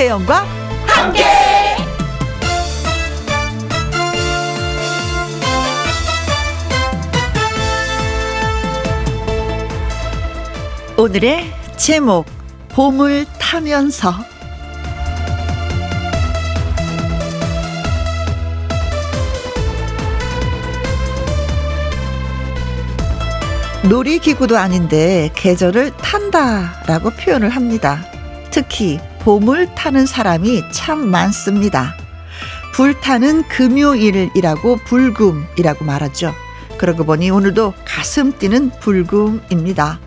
김혜영과 함께. 오늘의 제목, 봄을 타면서. 놀이기구도 아닌데 계절을 탄다라고 표현을 합니다. 특히 봄을 타는 사람이 참 많습니다. 불타는 금요일이라고 불금이라고 말하죠. 그러고 보니 오늘도 가슴 뛰는 불금입니다.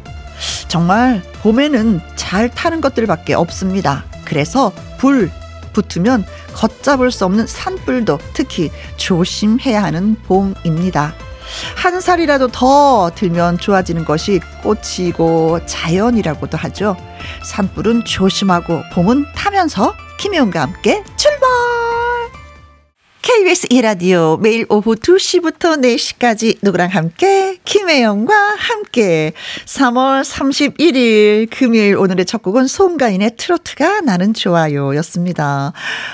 정말 봄에는 잘 타는 것들밖에 없습니다. 그래서 불 붙으면 걷잡을 수 없는 산불도 특히 조심해야 하는 봄입니다. 한 살이라도 더 들면 좋아지는 것이 꽃이고 자연이라고도 하죠. 산불은 조심하고 봄은 타면서 김혜영과 함께 출발! KBS E라디오 매일 오후 2시부터 4시까지 누구랑 함께? 김혜영과 함께. 3월 31일 금요일 오늘의 첫 곡은 송가인의 트로트가 나는 좋아요 였습니다.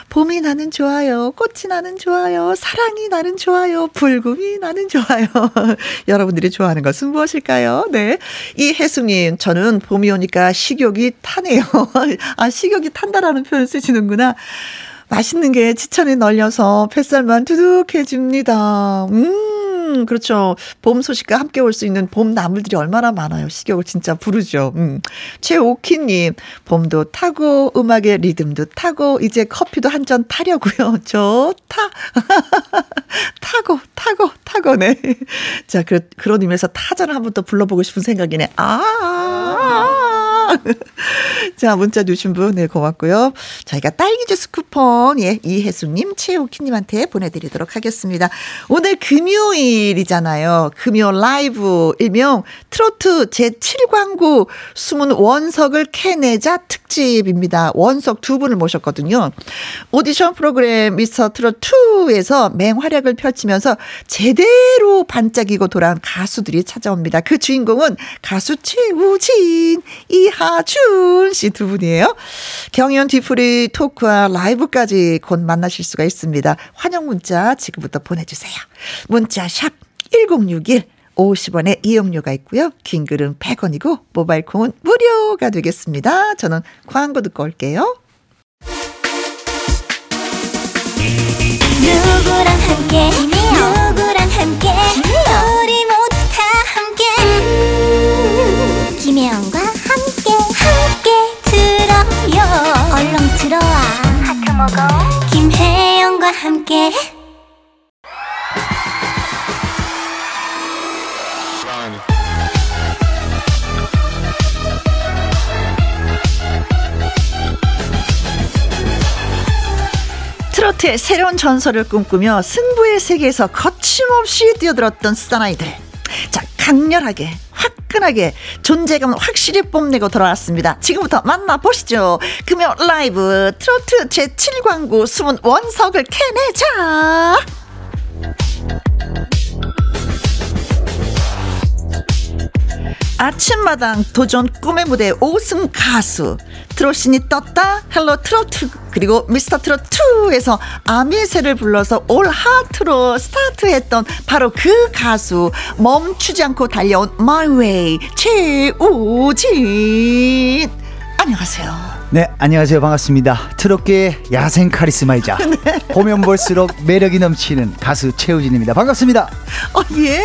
봄이 나는 좋아요, 꽃이 나는 좋아요, 사랑이 나는 좋아요, 불금이 나는 좋아요. 여러분들이 좋아하는 것은 무엇일까요? 네, 이혜숙님, 저는 봄이 오니까 식욕이 타네요. 아, 식욕이 탄다라는 표현 쓰시는구나. 맛있는 게 지천에 널려서 뱃살만 두둑해집니다. 그렇죠. 봄 소식과 함께 올 수 있는 봄 나물들이 얼마나 많아요. 식욕을 진짜 부르죠. 최옥희님, 봄도 타고 음악의 리듬도 타고 이제 커피도 한 잔 타려고요. 좋다. 타고네. 자, 그런 의미에서 타자를 한 번 더 불러보고 싶은 생각이네. 자, 문자 주신 분, 네, 고맙고요. 저희가 딸기 주스 쿠폰, 예, 이혜수님, 최우키님한테 보내드리도록 하겠습니다. 오늘 금요일이잖아요. 금요 라이브, 일명 트로트 제7광구 숨은 원석을 캐내자 특집입니다. 원석 두 분을 모셨거든요. 오디션 프로그램 미스터 트롯2에서 맹활약을 펼치면서 제대로 반짝이고 돌아온 가수들이 찾아옵니다. 그 주인공은 가수 최우진, 이하준 씨 두 분이에요. 경연 뒤풀이 토크와 라이브까지 곧 만나실 수가 있습니다. 환영 문자 지금부터 보내주세요. 문자 샵 1061, 50원에 이용료가 있고요. 긴 글은 100원이고 모바일 콩은 무료가 되겠습니다. 저는 광고 듣고 올게요. 누구랑 함께, 누구랑 함께, 우리 모두 다 함께, 김혜영과 함께 들어요. 얼렁 들어와 하트 먹어. 김혜영과 함께. 트로트의 새로운 전설을 꿈꾸며 승부의 세계에서 거침없이 뛰어들었던 사나이들. 자, 강렬하게 화끈하게 존재감을 확실히 뽐내고 돌아왔습니다. 지금부터 만나보시죠. 금요 라이브 트로트 제7광구 숨은 원석을 캐내자. 아침마당 도전 꿈의 무대 5승 가수, 트롯신이 떴다, 헬로 트로트, 그리고 미스터 트롯2에서 아미새를 불러서 올 하트로 스타트했던 바로 그 가수, 멈추지 않고 달려온 마이웨이 최우진. 안녕하세요. 네, 안녕하세요. 반갑습니다. 트롯계의 야생 카리스마이자 네, 보면 볼수록 매력이 넘치는 가수 최우진입니다. 반갑습니다. 어, 예.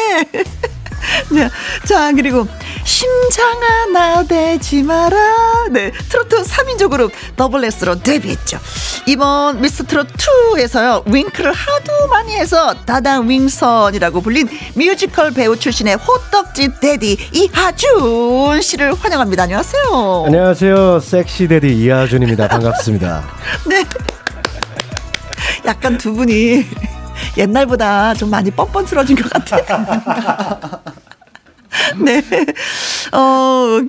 네, 자, 그리고 심장아 나대지 마라. 네, 트로트 3인조 그룹 더블S로 데뷔했죠. 이번 미스터 트롯2에서요 윙크를 하도 많이 해서 다다 윙선이라고 불린 뮤지컬 배우 출신의 호떡집 데디 이하준 씨를 환영합니다. 안녕하세요. 안녕하세요. 섹시 데디 이하준입니다. 반갑습니다. 네, 약간 두 분이 옛날보다 좀 많이 뻔뻔스러워진 것 같아요. 네.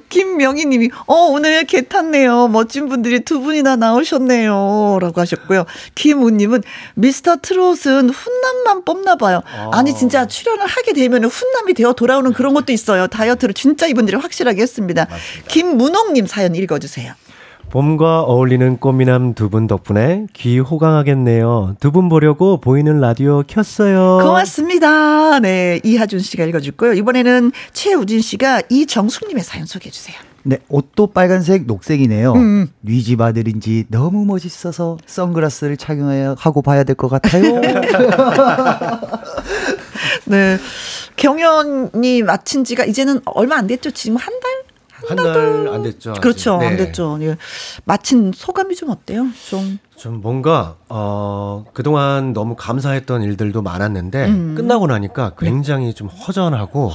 김명희 님이, 오늘 개 탔네요. 멋진 분들이 두 분이나 나오셨네요. 라고 하셨고요. 김우 님은, 미스터 트롯은 훈남만 뽑나 봐요. 아니, 진짜 출연을 하게 되면 훈남이 되어 돌아오는 그런 것도 있어요. 다이어트를 진짜 이분들이 확실하게 했습니다. 맞습니다. 김문홍 님 사연 읽어주세요. 봄과 어울리는 꽃미남 두 분 덕분에 귀 호강하겠네요. 두 분 보려고 보이는 라디오 켰어요. 고맙습니다. 네, 이하준 씨가 읽어줄고요. 이번에는 최우진 씨가 이정숙님의 사연 소개해 주세요. 네, 옷도 빨간색 녹색이네요. 네 집 아들인지 너무 멋있어서 선글라스를 착용하여 하고 봐야 될 것 같아요. 네, 경연이 마친 지가 이제는 얼마 안 됐죠. 지금 한 달? 한 달 안 됐죠. 그렇죠. 네. 안 됐죠. 예. 마친 소감이 좀 어때요? 좀 뭔가 그동안 너무 감사했던 일들도 많았는데 끝나고 나니까 굉장히 좀 허전하고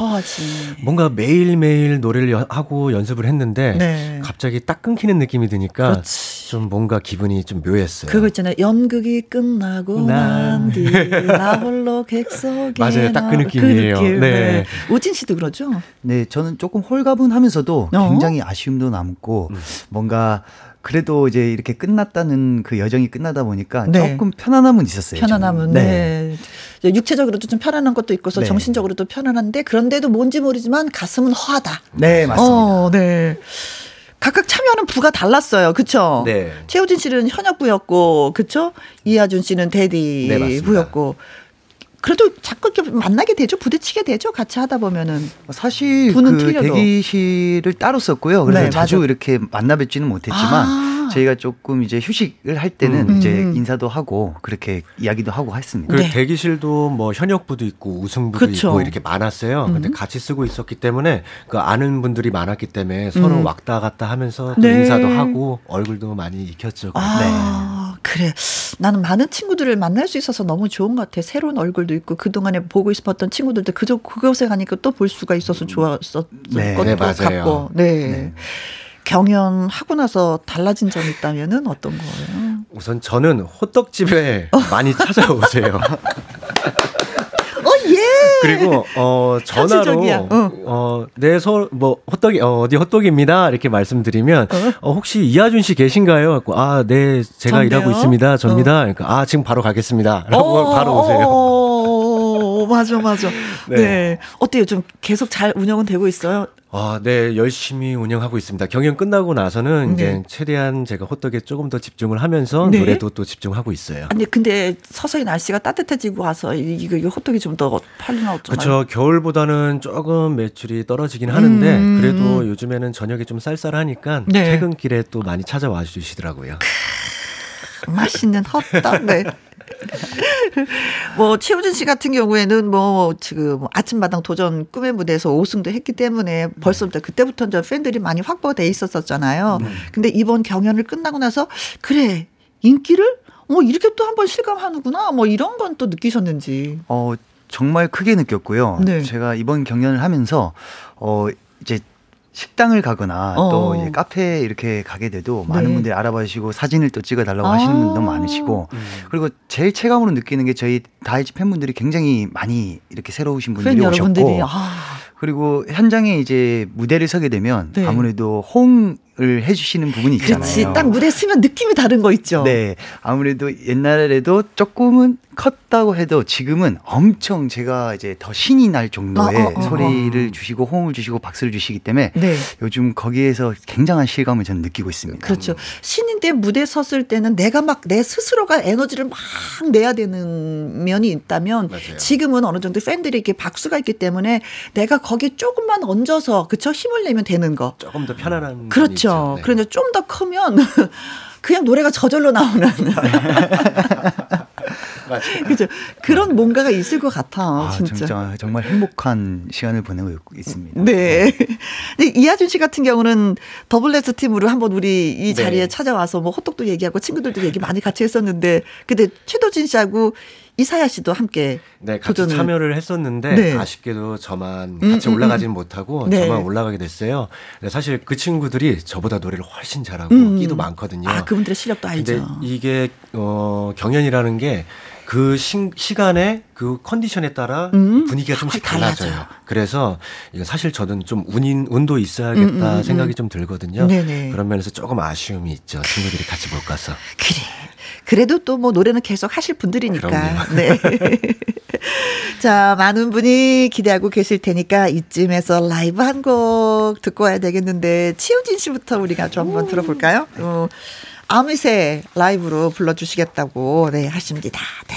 뭔가 매일매일 노래를 하고 연습을 했는데 네. 갑자기 딱 끊기는 느낌이 드니까 좀 뭔가 기분이 좀 묘했어요. 그거 있잖아요. 연극이 끝나고 난 뒤 나 홀로 객석에 맞아요. 딱 그 느낌이에요. 그 느낌. 네. 네. 우진 씨도 그러죠? 네. 저는 조금 홀가분하면서도 굉장히 아쉬움도 남고 뭔가 그래도 이제 이렇게 끝났다는 그 여정이 끝나다 보니까 네. 조금 편안함은 있었어요. 편안함은. 네. 네. 육체적으로도 좀 편안한 것도 있고서 네. 정신적으로도 편안한데 그런데도 뭔지 모르지만 가슴은 허하다. 네, 맞습니다. 네. 각각 참여하는 부가 달랐어요. 그렇죠? 네. 최우진 씨는 현역 부였고, 그렇죠? 이하준 씨는 데디 네, 부였고. 그래도 자꾸 이렇게 만나게 되죠. 부딪히게 되죠. 같이 하다 보면은. 사실 그 틀려도. 대기실을 따로 썼고요. 그래서 네, 자주 맞아. 이렇게 만나뵙지는 못했지만 저희가 조금 이제 휴식을 할 때는 이제 인사도 하고 그렇게 이야기도 하고 했습니다. 그 네. 대기실도 뭐 현역부도 있고 우승부도 그쵸. 있고 이렇게 많았어요. 근데 같이 쓰고 있었기 때문에 그 아는 분들이 많았기 때문에 서로 왔다 갔다 하면서 네. 인사도 하고 얼굴도 많이 익혔죠. 아, 네. 그래. 나는 많은 친구들을 만날 수 있어서 너무 좋은 것 같아. 새로운 얼굴도 있고 그동안에 보고 싶었던 친구들도 그곳에 가니까 또 볼 수가 있어서 좋았었던 네, 것도 네, 같고 네. 네. 경연하고 나서 달라진 점이 있다면 어떤 거예요? 우선 저는 호떡집에 많이 찾아오세요. 예. 그리고 전화로 호떡이 어디 호떡입니다 이렇게 말씀드리면 혹시 이하준 씨 계신가요? 하고 아, 네 제가 전데요? 일하고 있습니다. 접니다. 그러니까 아 지금 바로 가겠습니다라고 바로 오세요. 맞아. 네. 네. 어때요? 좀 계속 잘 운영은 되고 있어요? 아, 네, 열심히 운영하고 있습니다. 경연 끝나고 나서는 네. 이제 최대한 제가 호떡에 조금 더 집중을 하면서 네. 노래도 또 집중하고 있어요. 아니, 근데 서서히 날씨가 따뜻해지고 와서 이거 호떡이 좀 더 팔리나 어쩌나요? 그렇죠. 겨울보다는 조금 매출이 떨어지긴 하는데 그래도 요즘에는 저녁에 좀 쌀쌀하니까 네. 퇴근길에 또 많이 찾아와 주시더라고요. 맛있는 호떡. 네. 뭐 최우진 씨 같은 경우에는 뭐 지금 아침마당 도전 꿈의 무대에서 5승도 했기 때문에 벌써부터 그때부터는 팬들이 많이 확보돼 있었었잖아요. 근데 이번 경연을 끝나고 나서 그래 인기를 이렇게 또 한번 실감하는구나 뭐 이런 건 또 느끼셨는지. 정말 크게 느꼈고요. 네. 제가 이번 경연을 하면서 이제 식당을 가거나 또 이제 카페에 이렇게 가게 돼도 많은 네. 분들이 알아봐 주시고 사진을 또 찍어달라고 하시는 분도 많으시고 그리고 제일 체감으로 느끼는 게 저희 다이지 팬분들이 굉장히 많이 이렇게 새로우신 분들이 오셨고 그리고 현장에 이제 무대를 서게 되면 네. 아무래도 호응을 해주시는 부분이 있잖아요. 그렇지. 딱 무대에 서면 느낌이 다른 거 있죠. 네. 아무래도 옛날에도 조금은 컸다고 해도 지금은 엄청 제가 이제 더 신이 날 정도의 소리를 주시고 호응을 주시고 박수를 주시기 때문에 네. 요즘 거기에서 굉장한 실감을 저는 느끼고 있습니다. 그렇죠. 신인데 무대에 섰을 때는 내가 막 내 스스로가 에너지를 막 내야 되는 면이 있다면 맞아요. 지금은 어느 정도 팬들이 이렇게 박수가 있기 때문에 내가 거기에 조금만 얹어서 그쵸 힘을 내면 되는 거 조금 더 편안한 그렇죠. 네. 그런데 좀 더 크면 그냥 노래가 저절로 나오는 맞아요. 그죠. 그런 뭔가가 있을 것 같아. 진짜 정말 행복한 시간을 보내고 있습니다. 네. 근데 이하준 씨 같은 경우는 더블레스 팀으로 한번 우리 이 자리에 네. 찾아와서 뭐 호떡도 얘기하고 친구들도 얘기 많이 같이 했었는데 근데 최도진 씨하고 이사야 씨도 함께 네, 같이 도전을. 참여를 했었는데 네. 아쉽게도 저만 같이 올라가진 못하고 네. 저만 올라가게 됐어요. 사실 그 친구들이 저보다 노래를 훨씬 잘하고 끼도 많거든요. 아, 그분들의 실력도 알죠. 근데 이게 경연이라는 게 그 시간에 그 컨디션에 따라 분위기가 조금씩 달라져요. 그래서 사실 저는 좀 운도 있어야겠다 생각이 좀 들거든요. 네네. 그런 면에서 조금 아쉬움이 있죠. 친구들이 같이 못 가서. 그래. 그래도 또 뭐 노래는 계속 하실 분들이니까. 그럼요. 네. 자, 많은 분이 기대하고 계실 테니까 이쯤에서 라이브 한 곡 듣고 와야 되겠는데, 최우진 씨부터 우리가 좀 한번 들어볼까요? 아미새 라이브로 불러주시겠다고 네 하십니다. 네.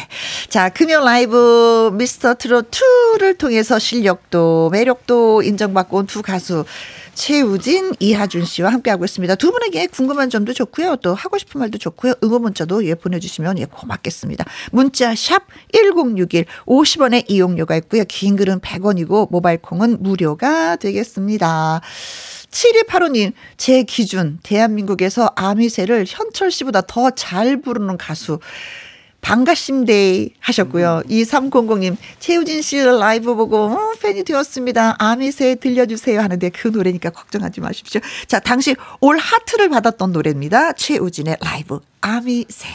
자, 금요 라이브 미스터 트롯 2를 통해서 실력도 매력도 인정받고 온 두 가수 최우진, 이하준 씨와 함께하고 있습니다. 두 분에게 궁금한 점도 좋고요. 또 하고 싶은 말도 좋고요. 응원 문자도 예 보내주시면 예 고맙겠습니다. 문자 샵 1061 50원의 이용료가 있고요. 긴 글은 100원이고 모바일 콩은 무료가 되겠습니다. 7185님, 제 기준 대한민국에서 아미새를 현철 씨보다 더 잘 부르는 가수 반가심데이 하셨고요. 2300님, 최우진 씨 라이브 보고 팬이 되었습니다. 아미새 들려주세요 하는데 그 노래니까 걱정하지 마십시오. 자, 당시 올 하트를 받았던 노래입니다. 최우진의 라이브 아미새.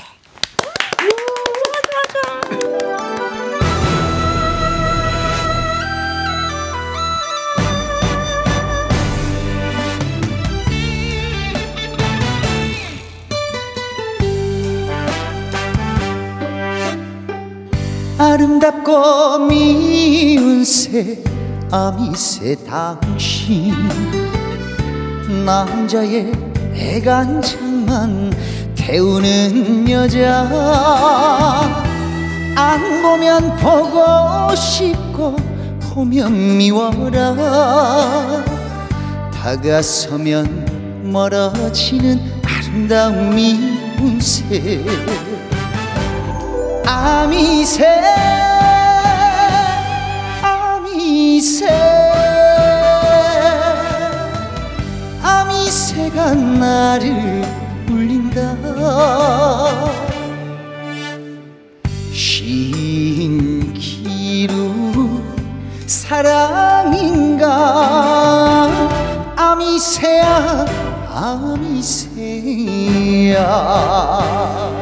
아름답고 미운 새 아미새 당신, 남자의 애간장만 태우는 여자. 안 보면 보고 싶고 보면 미워라. 다가서면 멀어지는 아름다운 미운 새 아미새, 아미새, 아미새가 나를 울린다. 신기루 사랑인가. 아미새야, 아미새야.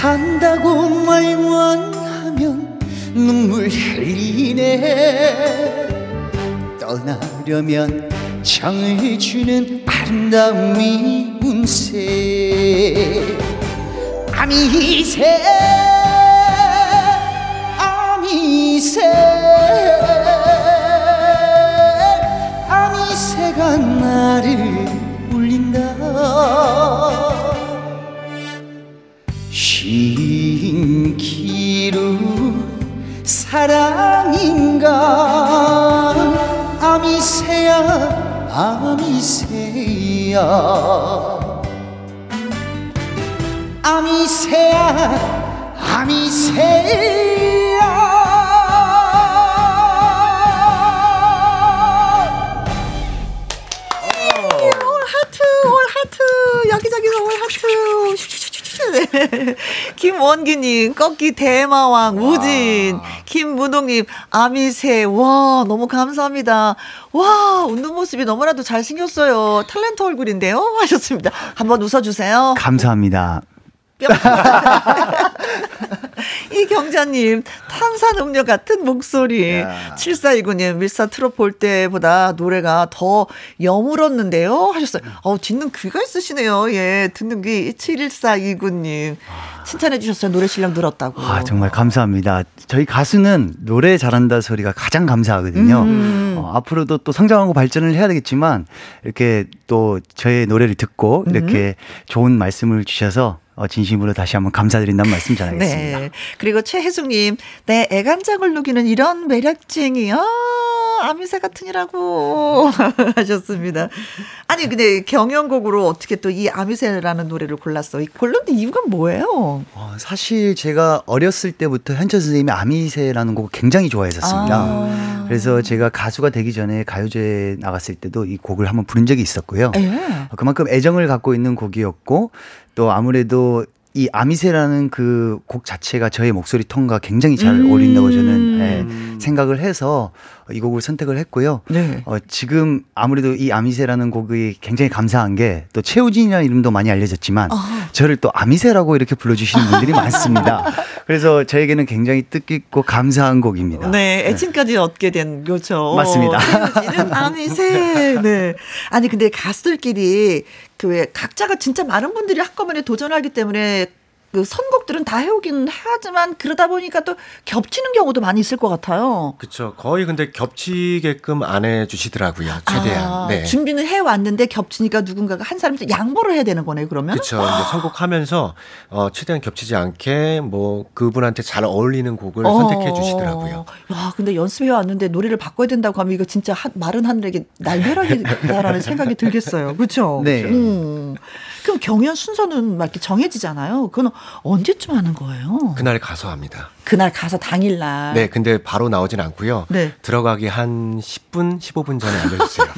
간다고 말만 하면 눈물 흘리네. 떠나려면 정을 주는 아름다운 미운 새 아미새, 아미새, 아미새가 나를 울린다. 신기루 사랑인가. 아미새야, 아미새야, 아미새야, 아미새야. 올 하트, 올 하트, 여기저기서 올 하트. 김원기님, 꺾기 대마왕 우진. 김문동님, 아미새. 와, 너무 감사합니다. 와, 웃는 모습이 너무나도 잘생겼어요. 탤런트 얼굴인데요 하셨습니다. 한번 웃어주세요. 감사합니다. 이경자님, 탄산음료 같은 목소리. 7429님, 미스터트롯 볼 때보다 노래가 더 여물었는데요 하셨어요. 듣는 귀가 있으시네요. 예, 듣는 귀. 71429님 칭찬해 주셨어요. 노래 실력 늘었다고. 정말 감사합니다. 저희 가수는 노래 잘한다 소리가 가장 감사하거든요. 앞으로도 또 성장하고 발전을 해야 되겠지만 이렇게 또 저의 노래를 듣고 이렇게 좋은 말씀을 주셔서 진심으로 다시 한번 감사드린다는 말씀 전하겠습니다. 네. 그리고 최혜숙님, 내 애간장을 녹이는 이런 매력쟁이요, 아미새 같으니라고 하셨습니다. 아니, 근데 경연곡으로 어떻게 또 이 아미새라는 노래를 골랐어? 골랐는데 이유가 뭐예요? 사실 제가 어렸을 때부터 현철 선생님이 아미새라는 곡을 굉장히 좋아했었습니다. 그래서 제가 가수가 되기 전에 가요제에 나갔을 때도 이 곡을 한번 부른 적이 있었고요. 그만큼 애정을 갖고 있는 곡이었고, 또 아무래도 이 아미새라는 그 곡 자체가 저의 목소리 톤과 굉장히 잘 어울린다고 저는 생각을 해서 이 곡을 선택을 했고요. 네. 지금 아무래도 이 아미새라는 곡이 굉장히 감사한 게, 또 최우진이라는 이름도 많이 알려졌지만 저를 또 아미새라고 이렇게 불러주시는 분들이 많습니다. 그래서 저에게는 굉장히 뜻깊고 감사한 곡입니다. 네, 애칭까지 얻게 된 그렇죠. 맞습니다. 이는 아미새. 네. 아니 근데 가수들끼리 그 왜 각자가 진짜 많은 분들이 한꺼번에 도전하기 때문에 그 선곡들은 다 해오긴 하지만 그러다 보니까 또 겹치는 경우도 많이 있을 것 같아요. 그렇죠. 거의 근데 겹치게끔 안 해주시더라고요. 최대한. 아, 네. 준비는 해왔는데 겹치니까 누군가가 한 사람이 양보를 해야 되는 거네요. 그러면. 그렇죠. 선곡하면서 최대한 겹치지 않게 뭐 그분한테 잘 어울리는 곡을 선택해 주시더라고요. 와, 근데 연습해 왔는데 노래를 바꿔야 된다고 하면 이거 진짜 마른 하늘에게 날벼락이다라는 생각이 들겠어요. 그렇죠. 네. 그럼 경연 순서는 막 이렇게 정해지잖아요. 그건 언제쯤 하는 거예요? 그날 가서 합니다. 그날 가서 당일날. 네, 근데 바로 나오진 않고요. 네. 들어가기 한 10분, 15분 전에 알려주세요.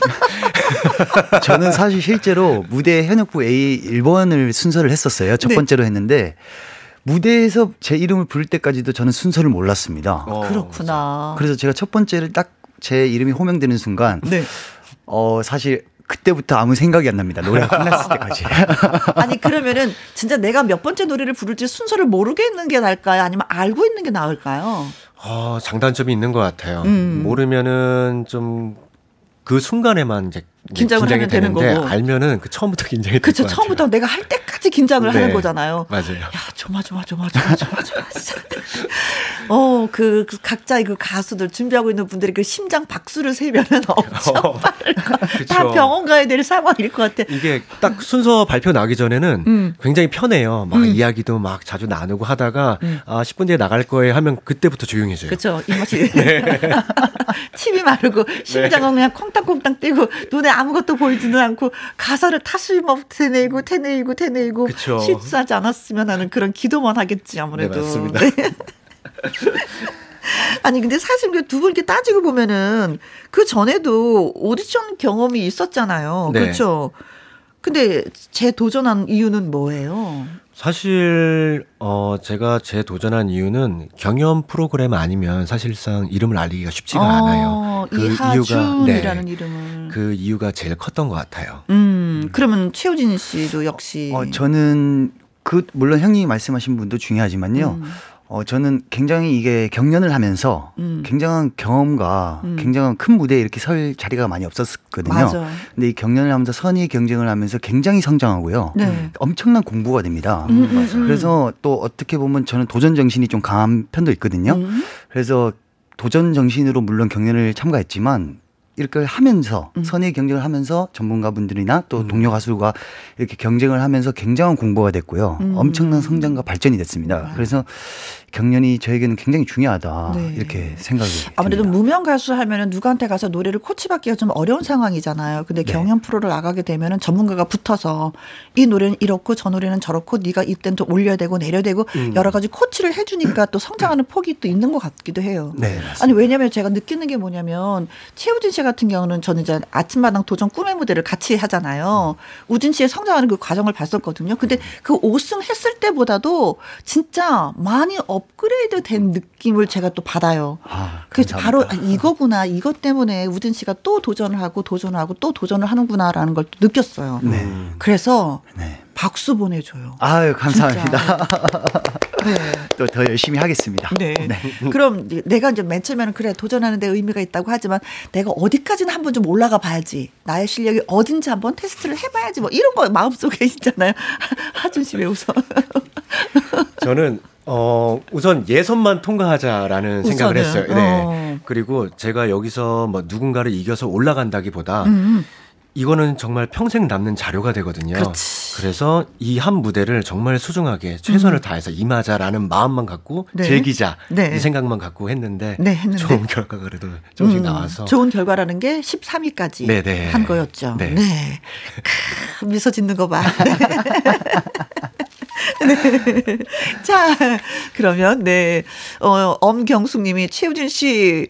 저는 사실 실제로 무대 현역부 A 1번을 순서를 했었어요. 첫 번째로 했는데 무대에서 제 이름을 부를 때까지도 저는 순서를 몰랐습니다. 그렇구나. 그래서 제가 첫 번째를 딱 제 이름이 호명되는 순간 사실 그때부터 아무 생각이 안 납니다. 노래가 끝났을 때까지. 아니 그러면은 진짜 내가 몇 번째 노래를 부를지 순서를 모르게 있는 게 나을까요? 아니면 알고 있는 게 나을까요? 장단점이 있는 것 같아요. 모르면은 좀 그 순간에만 이제 긴장을 하면 되는 거고, 알면은 그 처음부터 긴장이 되는 거죠. 그렇죠. 처음부터 내가 할 때까지 긴장을 하는 거잖아요. 맞아요. 야, 조마조마. 그 각자의 그 가수들 준비하고 있는 분들이 그 심장 박수를 세면은 엄청 빠를 거예요. 다 병원 가야 될 상황일 것 같아. 이게 딱 순서 발표 나기 전에는 굉장히 편해요. 막 이야기도 막 자주 나누고 하다가 10분 뒤에 나갈 거예요 하면 그때부터 조용해져요. 그렇죠. 입맛이 침이 마르고 심장은 그냥 콩땅콩땅 뛰고. 눈에 아무것도 보이지는 않고 가사를 타슬먹 태내고 그쵸. 실수하지 않았으면 하는 그런 기도만 하겠지 아무래도. 네, 맞습니다. 네. 아니 근데 사실 두 분 이렇게 따지고 보면은 그 전에도 오디션 경험이 있었잖아요. 네. 그렇죠. 근데 재도전한 이유는 뭐예요? 사실 제가 재도전한 이유는 경연 프로그램 아니면 사실상 이름을 알리기가 쉽지가 않아요. 그 이하준이라는 이름을. 그 이유가 제일 컸던 것 같아요. 그러면 최우진 씨도 역시. 저는 물론 형님이 말씀하신 분도 중요하지만요. 저는 굉장히 이게 경연을 하면서 굉장한 경험과 굉장한 큰 무대에 이렇게 설 자리가 많이 없었거든요. 맞아. 근데 이 경연을 하면서 선의 경쟁을 하면서 굉장히 성장하고요. 네. 엄청난 공부가 됩니다. 그래서 또 어떻게 보면 저는 도전 정신이 좀 강한 편도 있거든요. 그래서 도전 정신으로 물론 경연을 참가했지만 이렇게 하면서 선의 경쟁을 하면서 전문가분들이나 또 동료 가수가 이렇게 경쟁을 하면서 굉장한 공부가 됐고요. 엄청난 성장과 발전이 됐습니다. 그래서 경연이 저에게는 굉장히 중요하다 이렇게 생각이 아무래도 됩니다. 무명 가수 하면은 누구한테 가서 노래를 코치받기가 좀 어려운 상황이잖아요. 근데 경연 프로를 나가게 되면은 전문가가 붙어서 이 노래는 이렇고 저 노래는 저렇고 네가 이때는 또 올려야 되고 내려야 되고 여러 가지 코치를 해주니까 또 성장하는 폭이 또 있는 것 같기도 해요. 네, 맞습니다. 아니 왜냐하면 제가 느끼는 게 뭐냐면 최우진 씨가 같은 경우는 저는 이제 아침마당 도전 꿈의 무대를 같이 하잖아요. 우진 씨의 성장하는 그 과정을 봤었거든요. 근데 그 5승 했을 때보다도 진짜 많이 업그레이드 된 느낌을 제가 또 받아요. 그래서 바로 이거구나. 이것 때문에 우진 씨가 또 도전을 하고 또 도전을 하는구나라는 걸 느꼈어요. 네. 그래서 박수 보내줘요. 아유, 감사합니다. 네. 또 더 열심히 하겠습니다. 네. 네. 그럼 내가 이제 맨 처음에는 그래 도전하는 데 의미가 있다고 하지만 내가 어디까지는 한번 좀 올라가 봐야지. 나의 실력이 어딘지 한번 테스트를 해봐야지. 뭐 이런 거 마음속에 있잖아요. 하준 씨 왜 웃어? 저는 우선 예선만 통과하자라는 생각을 했어요. 네. 그리고 제가 여기서 뭐 누군가를 이겨서 올라간다기보다 이거는 정말 평생 남는 자료가 되거든요. 그렇지. 그래서 이 한 무대를 정말 소중하게 최선을 다해서 임하자라는 마음만 갖고 즐기자 이 생각만 갖고 했는데 좋은 결과가 그래도 조금씩 나와서 좋은 결과라는 게 13위까지 한 거였죠. 네. 네. 미소 짓는 거 봐. 네. 자, 그러면 엄경숙 님이 최우진 씨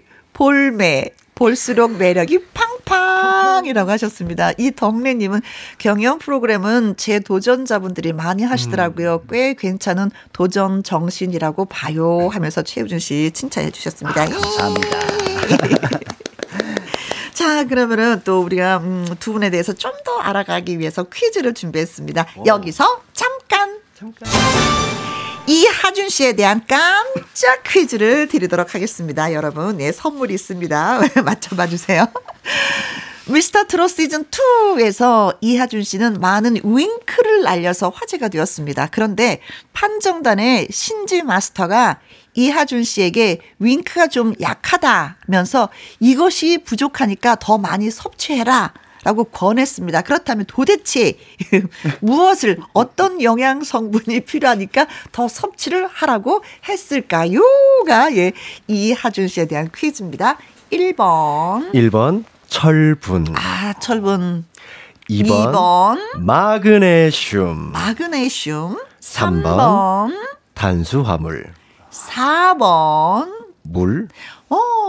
볼수록 매력이 팡팡이라고 하셨습니다. 이 덕래님은 경연 프로그램은 재도전자분들이 많이 하시더라고요. 꽤 괜찮은 도전 정신이라고 봐요 하면서 최우진 씨 칭찬해 주셨습니다. 감사합니다. 자, 그러면은 또 우리가 두 분에 대해서 좀 더 알아가기 위해서 퀴즈를 준비했습니다. 여기서 잠깐. 이하준 씨에 대한 깜짝 퀴즈를 드리도록 하겠습니다. 여러분, 예, 선물이 있습니다. 맞춰봐 주세요. 미스터 트롯 시즌2에서 이하준 씨는 많은 윙크를 날려서 화제가 되었습니다. 그런데 판정단의 신지 마스터가 이하준 씨에게 윙크가 좀 약하다면서 이것이 부족하니까 더 많이 섭취해라 라고 권했습니다. 그렇다면 도대체 무엇을 어떤 영양 성분이 필요하니까 더 섭취를 하라고 했을까요?가 예, 이하준 씨에 대한 퀴즈입니다. 1번 철분. 아, 철분. 2번 마그네슘. 3번 탄수화물. 4번 물.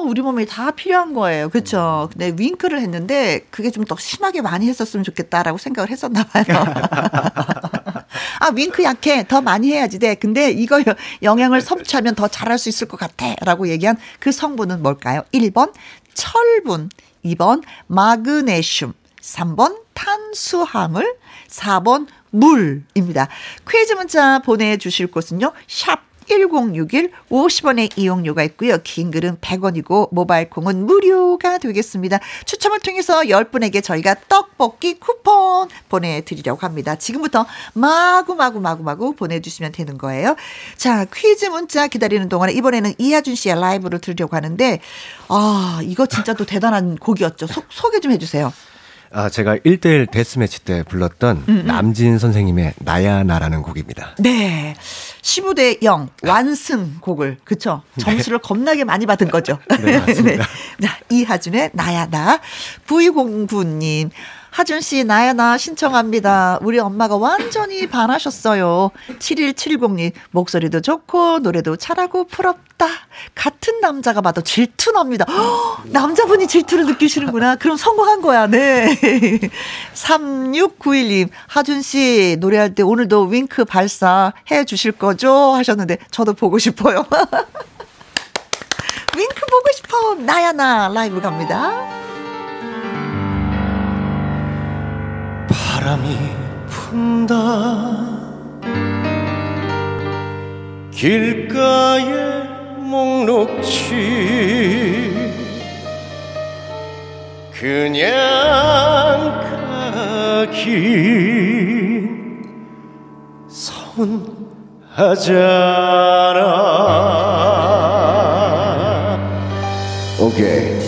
우리 몸에 다 필요한 거예요. 그렇죠. 근데 윙크를 했는데 그게 좀 더 심하게 많이 했었으면 좋겠다라고 생각을 했었나 봐요. 아, 윙크 약해. 더 많이 해야지 돼. 근데 이거 영양을 섭취하면 더 잘할 수 있을 것 같아 라고 얘기한 그 성분은 뭘까요? 1번 철분, 2번 마그네슘, 3번 탄수화물, 4번 물입니다. 퀴즈 문자 보내주실 곳은요. 샵 1061 50원의 이용료가 있고요. 긴 글은 100원이고 모바일 콩은 무료가 되겠습니다. 추첨을 통해서 10분에게 저희가 떡볶이 쿠폰 보내드리려고 합니다. 지금부터 마구 보내주시면 되는 거예요. 자, 퀴즈 문자 기다리는 동안에 이번에는 이하준 씨의 라이브를 들으려고 하는데, 아, 이거 진짜 또 대단한 곡이었죠. 소개 좀 해주세요. 아, 제가 1대1 데스매치 때 불렀던 남진 선생님의 나야나라는 곡입니다. 네. 15대 0 완승 곡을, 그렇죠? 점수를 네. 겁나게 많이 받은 거죠. 네, 맞습니다. 네. 이하준의 나야나. 9209님. 하준 씨 나야나 신청합니다. 우리 엄마가 완전히 반하셨어요. 7170님 목소리도 좋고 노래도 잘하고 부럽다. 같은 남자가 봐도 질투납니다. 허, 남자분이 질투를 느끼시는구나. 그럼 성공한 거야. 네. 3691님 하준 씨 노래할 때 오늘도 윙크 발사해 주실 거죠? 하셨는데 저도 보고 싶어요. 윙크 보고 싶어. 나야나 라이브 갑니다. 바람이 분다 길가의 목록지 그냥 가긴 서운하잖아. 오케이.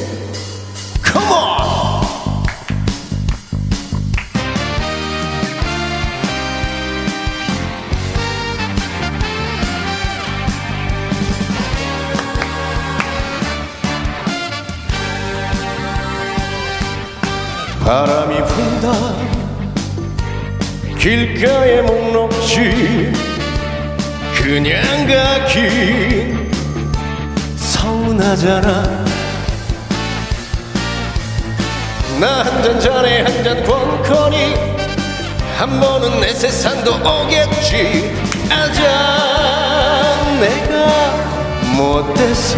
바람이 분다 길가에 목록지 그냥 가긴 서운하잖아. 나 한 잔 잔에 한 잔 권커니 한 번은 내 세상도 오겠지. 아잔 내가 못돼서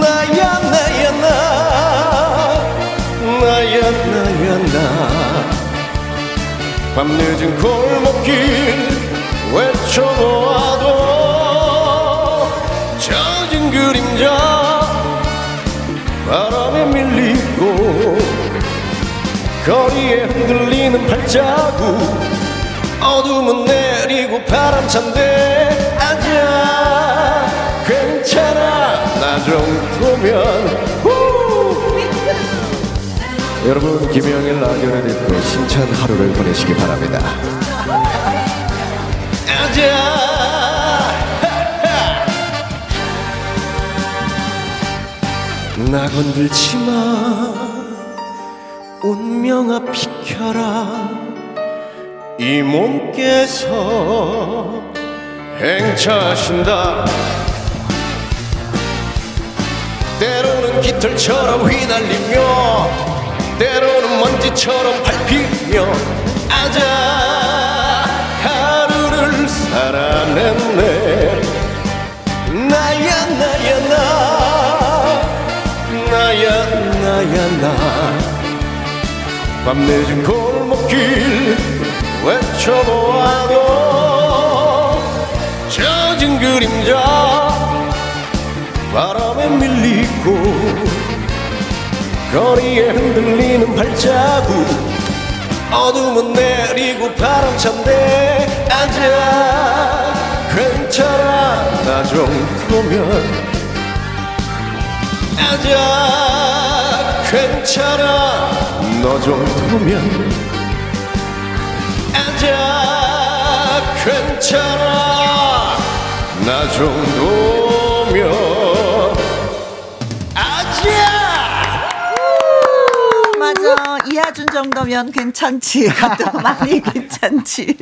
나야 나야 나 나야 나야 나 밤늦은 골목길 외쳐보아도 젖은 그림자 바람에 밀리고 거리에 흔들리는 발자국 어둠은 내리고 바람찬데 아자 괜찮아 나 정도면. 여러분, 김혜영의 라디오를 듣고 심찬 하루를 보내시기 바랍니다. 나 건들지 마 운명아 비켜라 이 몸께서 행차하신다. 때로는 깃털처럼 휘날리며 때로는 먼지처럼 밟히며 아자 하루를 살아냈네. 나야 나야 나 나야 나야 나 밤늦은 골목길 외쳐보아도 긴 그림자 바람에 밀리고 거리에 흔들리는 발자국 어둠은 내리고 바람찬데 앉아 괜찮아 나 좀 보면 앉아 괜찮아 너 정도면 앉아 괜찮아 나 정도면 아자 맞아 이하준 정도면 괜찮지 또 많이 괜찮지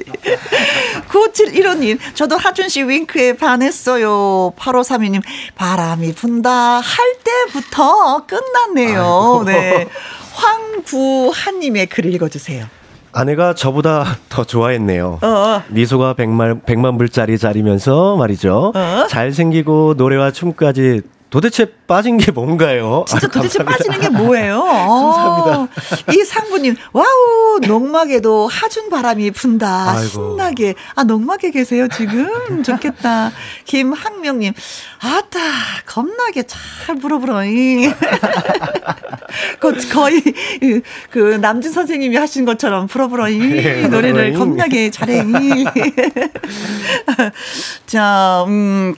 9715님 저도 하준씨 윙크에 반했어요 8532님 바람이 분다 할 때부터 끝났네요 아이고. 네 황구한님의 글을 읽어주세요. 아내가 저보다 더 좋아했네요. 미소가 100만 불짜리 자리면서 말이죠. 잘생기고 노래와 춤까지 도대체 빠진 게 뭔가요? 진짜 도대체 감사합니다. 빠지는 게 뭐예요? 감사합니다. 이 상부님 와우 농막에도 하준 바람이 분다. 아이고. 신나게. 아 농막에 계세요 지금? 좋겠다. 김학명님 아따 겁나게 잘 불어불어이. 거의 그 남진 선생님이 하신 것처럼 불어불어이 네, 노래를 겁나게 잘해이. 자,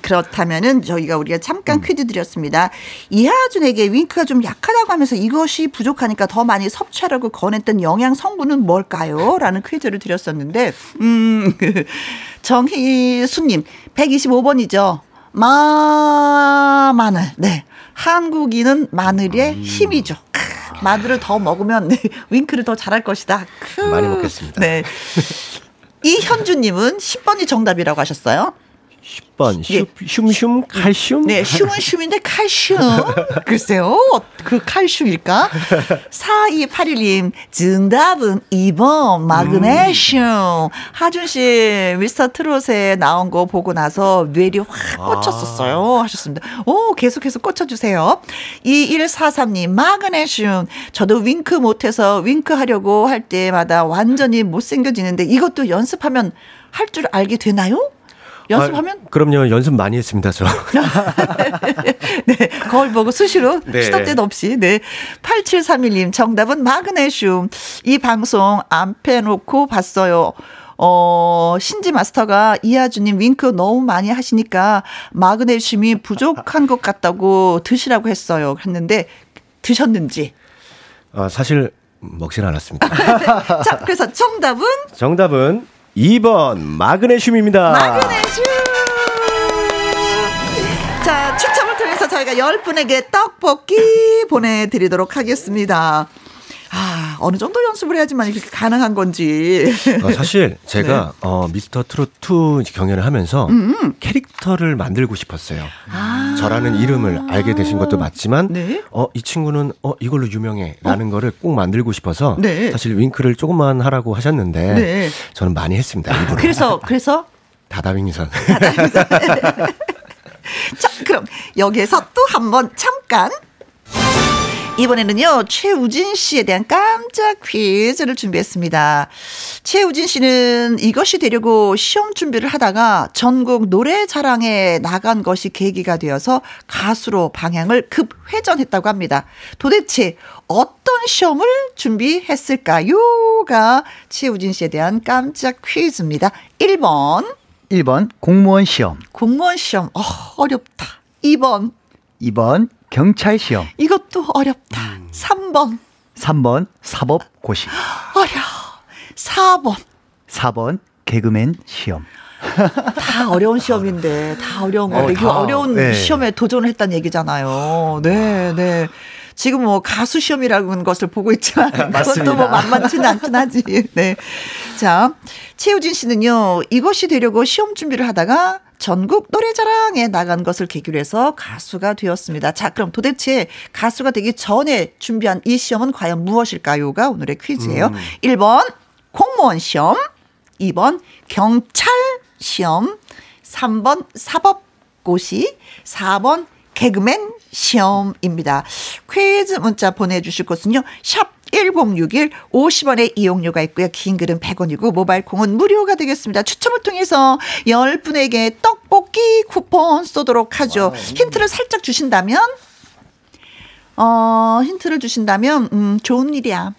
그렇다면은 저희가 우리가 잠깐 퀴즈 드렸. 습니다. 이하준에게 윙크가 좀 약하다고 하면서 이것이 부족하니까 더 많이 섭취하라고 권했던 영양 성분은 뭘까요? 라는 퀴즈를 드렸었는데 정희수님 125번이죠. 마늘 네 한국인은 마늘의 힘이죠. 마늘을 더 먹으면 네. 윙크를 더 잘할 것이다. 많이 먹겠습니다. 네. 이현주님은 10번이 정답이라고 하셨어요. 10번 슘 예. 칼슘 네 슘은 슘인데 칼슘 글쎄요 그 칼슘일까 4281님 정답은 2번 마그네슘 하준씨 미스터 트롯에 나온 거 보고 나서 뇌리 확 꽂혔었어요 아. 하셨습니다 오 계속해서 꽂혀주세요 2143님 마그네슘 저도 윙크 못해서 윙크하려고 할 때마다 완전히 못생겨지는데 이것도 연습하면 할 줄 알게 되나요? 연습하면? 아, 그럼요. 연습 많이 했습니다. 저. 네, 거울 보고 수시로 네. 시도 때도 없이. 네, 8731님 정답은 마그네슘. 이 방송 안 빼놓고 봤어요. 신지 마스터가 이하준님 윙크 너무 많이 하시니까 마그네슘이 부족한 것 같다고 드시라고 했어요. 했는데 드셨는지? 아, 사실 먹진 않았습니다. 자, 그래서 정답은? 2번 마그네슘입니다. 마그네슘. 자, 추첨을 통해서 저희가 10분에게 떡볶이 보내드리도록 하겠습니다. 아, 어느 정도 연습을 해야지만 이렇게 가능한 건지. 사실 제가 네. 미스터 트롯 2 경연을 하면서 캐릭터를 만들고 싶었어요. 저라는 이름을 알게 되신 것도 맞지만 네? 이 친구는 이걸로 유명해라는 거를 꼭 만들고 싶어서 네. 사실 윙크를 조금만 하라고 하셨는데 네. 저는 많이 했습니다. 일부러. 그래서 다다윙선. 자, 그럼 여기에서 또 한 번 잠깐. 이번에는요 최우진 씨에 대한 깜짝 퀴즈를 준비했습니다. 최우진 씨는 이것이 되려고 시험 준비를 하다가 전국 노래자랑에 나간 것이 계기가 되어서 가수로 방향을 급회전했다고 합니다. 도대체 어떤 시험을 준비했을까요?가 최우진 씨에 대한 깜짝 퀴즈입니다. 1번 공무원 시험 어렵다. 2번 경찰 시험. 이것도 어렵다. 3번 사법고시. 어려워. 4번 개그맨 시험. 다 어려운 시험인데 다 어려운 거. 이게 어려운 네. 시험에 도전을 했다는 얘기잖아요. 네, 네. 지금 뭐 가수 시험이라는 것을 보고 있지만 그것도 뭐 만만치는 않긴 하지. 네. 자, 최우진 씨는요. 이것이 되려고 시험 준비를 하다가 전국 노래자랑에 나간 것을 계기로 해서 가수가 되었습니다. 자, 그럼 도대체 가수가 되기 전에 준비한 이 시험은 과연 무엇일까요?가 오늘의 퀴즈예요. 1번 공무원 시험, 2번 경찰 시험, 3번 사법고시, 4번 개그맨 시험입니다. 퀴즈 문자 보내주실 곳은요. 샵 1061 50원의 이용료가 있고요. 긴 글은 100원이고 모바일 콩은 무료가 되겠습니다. 추첨을 통해서 10분에게 떡볶이 쿠폰 쏘도록 하죠. 힌트를 살짝 주신다면 좋은 일이야.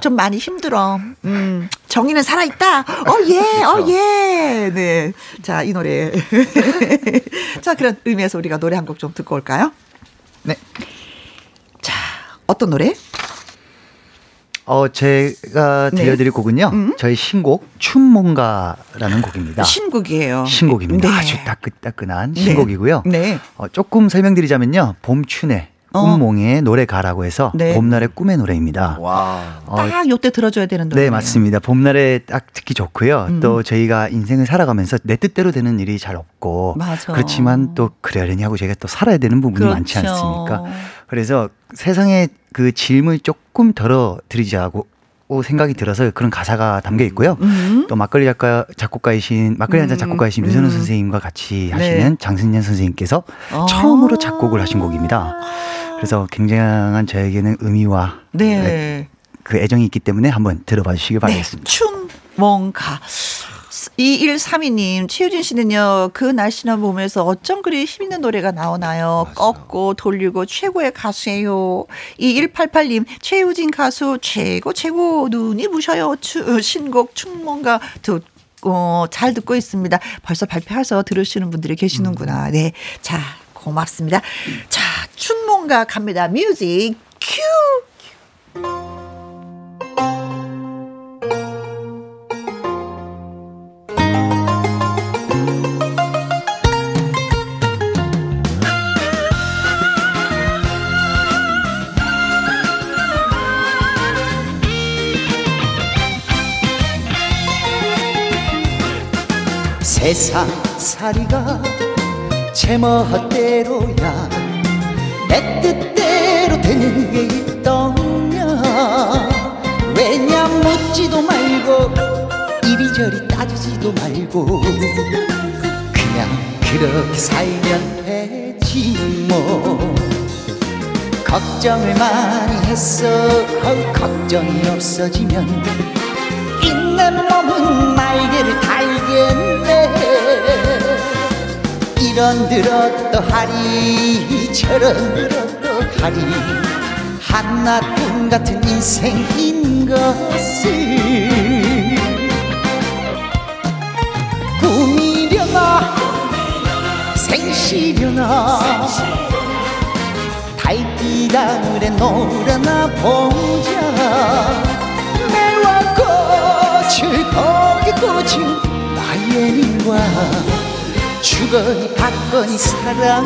좀 많이 힘들어. 정의는 살아있다. 예. 네. 자, 이 노래. 자, 그런 의미에서 우리가 노래 한 곡 좀 듣고 올까요? 네. 자, 어떤 노래? 제가 들려드릴 곡은요. 저희 신곡 춘몽가라는 곡입니다. 신곡이에요. 신곡입니다. 네. 아주 따끈따끈한 신곡이고요. 네. 조금 설명드리자면요. 봄춘에 꿈몽의 노래가라고 해서 봄날의 꿈의 노래입니다. 딱 요때 들어줘야 되는 노래예요. 네, 맞습니다. 봄날에 딱 듣기 좋고요. 또 저희가 인생을 살아가면서 내 뜻대로 되는 일이 잘 없고 맞아. 그렇지만 또 그래야려니 하고 저희가 또 살아야 되는 부분이 그렇죠. 많지 않습니까? 그래서 세상의 그 짐을 조금 덜어드리자고 생각이 들어서 그런 가사가 담겨 있고요. 또 막걸리 한잔 작곡가이신 류선우 선생님과 같이 하시는 장승연 선생님께서 처음으로 작곡을 하신 곡입니다. 그래서 굉장한 저에게는 의미와 그 애정이 있기 때문에 한번 들어봐 주시길 바라겠습니다. 춘몽가. 2132님, 최우진 씨는요, 그 날씬한 몸에서 어쩜 그리 힘있는 노래가 나오나요? 꺾고 돌리고 최고의 가수예요. 2188님, 최우진 가수 최고 눈이 부셔요. 신곡 춘몽가 잘 듣고 있습니다. 벌써 발표해서 들으시는 분들이 계시는구나. 네, 자 고맙습니다. 자, 춘몽가 갑니다. 뮤직 큐. 세상살이가 제 멋대로야 내 뜻대로 되는 게 있더냐 왜냐 묻지도 말고 이리저리 따지지도 말고 그냥 그렇게 살면 되지 뭐 걱정을 많이 했어 걱정이 없어지면 있는 몸은 날개를 달겠네 이런 들었도 하리 저런 들었도 하리 한나뿐 같은 인생인 것을 꿈이려나 생시려나 달빛 아래 노려나 보자 매와 꽃을 거기 꽂은 나의 일과 주거니 받거니 사랑하자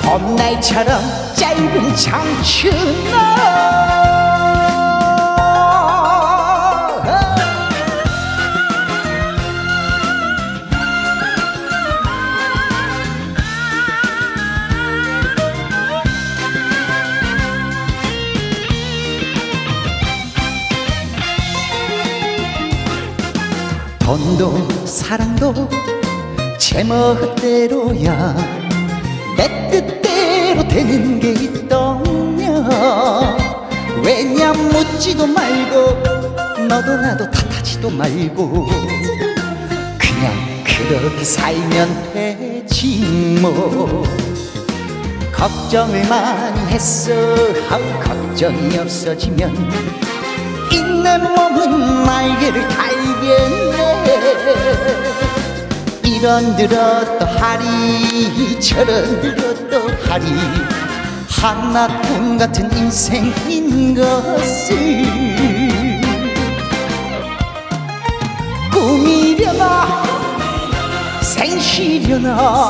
봄날처럼 짧은 청춘아 돈도 사랑도 제 멋대로야 내 뜻대로 되는 게 있더냐 왜냐 묻지도 말고 너도 나도 탓하지도 말고 그냥 그렇게 살면 되지 뭐 걱정을 많이 했어 걱정이 없어지면 있는 몸은 날개를 달겠네 이런 들었도 하리 저런 들었도 하리 하나뿐 같은 인생인 것을 꿈이려나 생시려나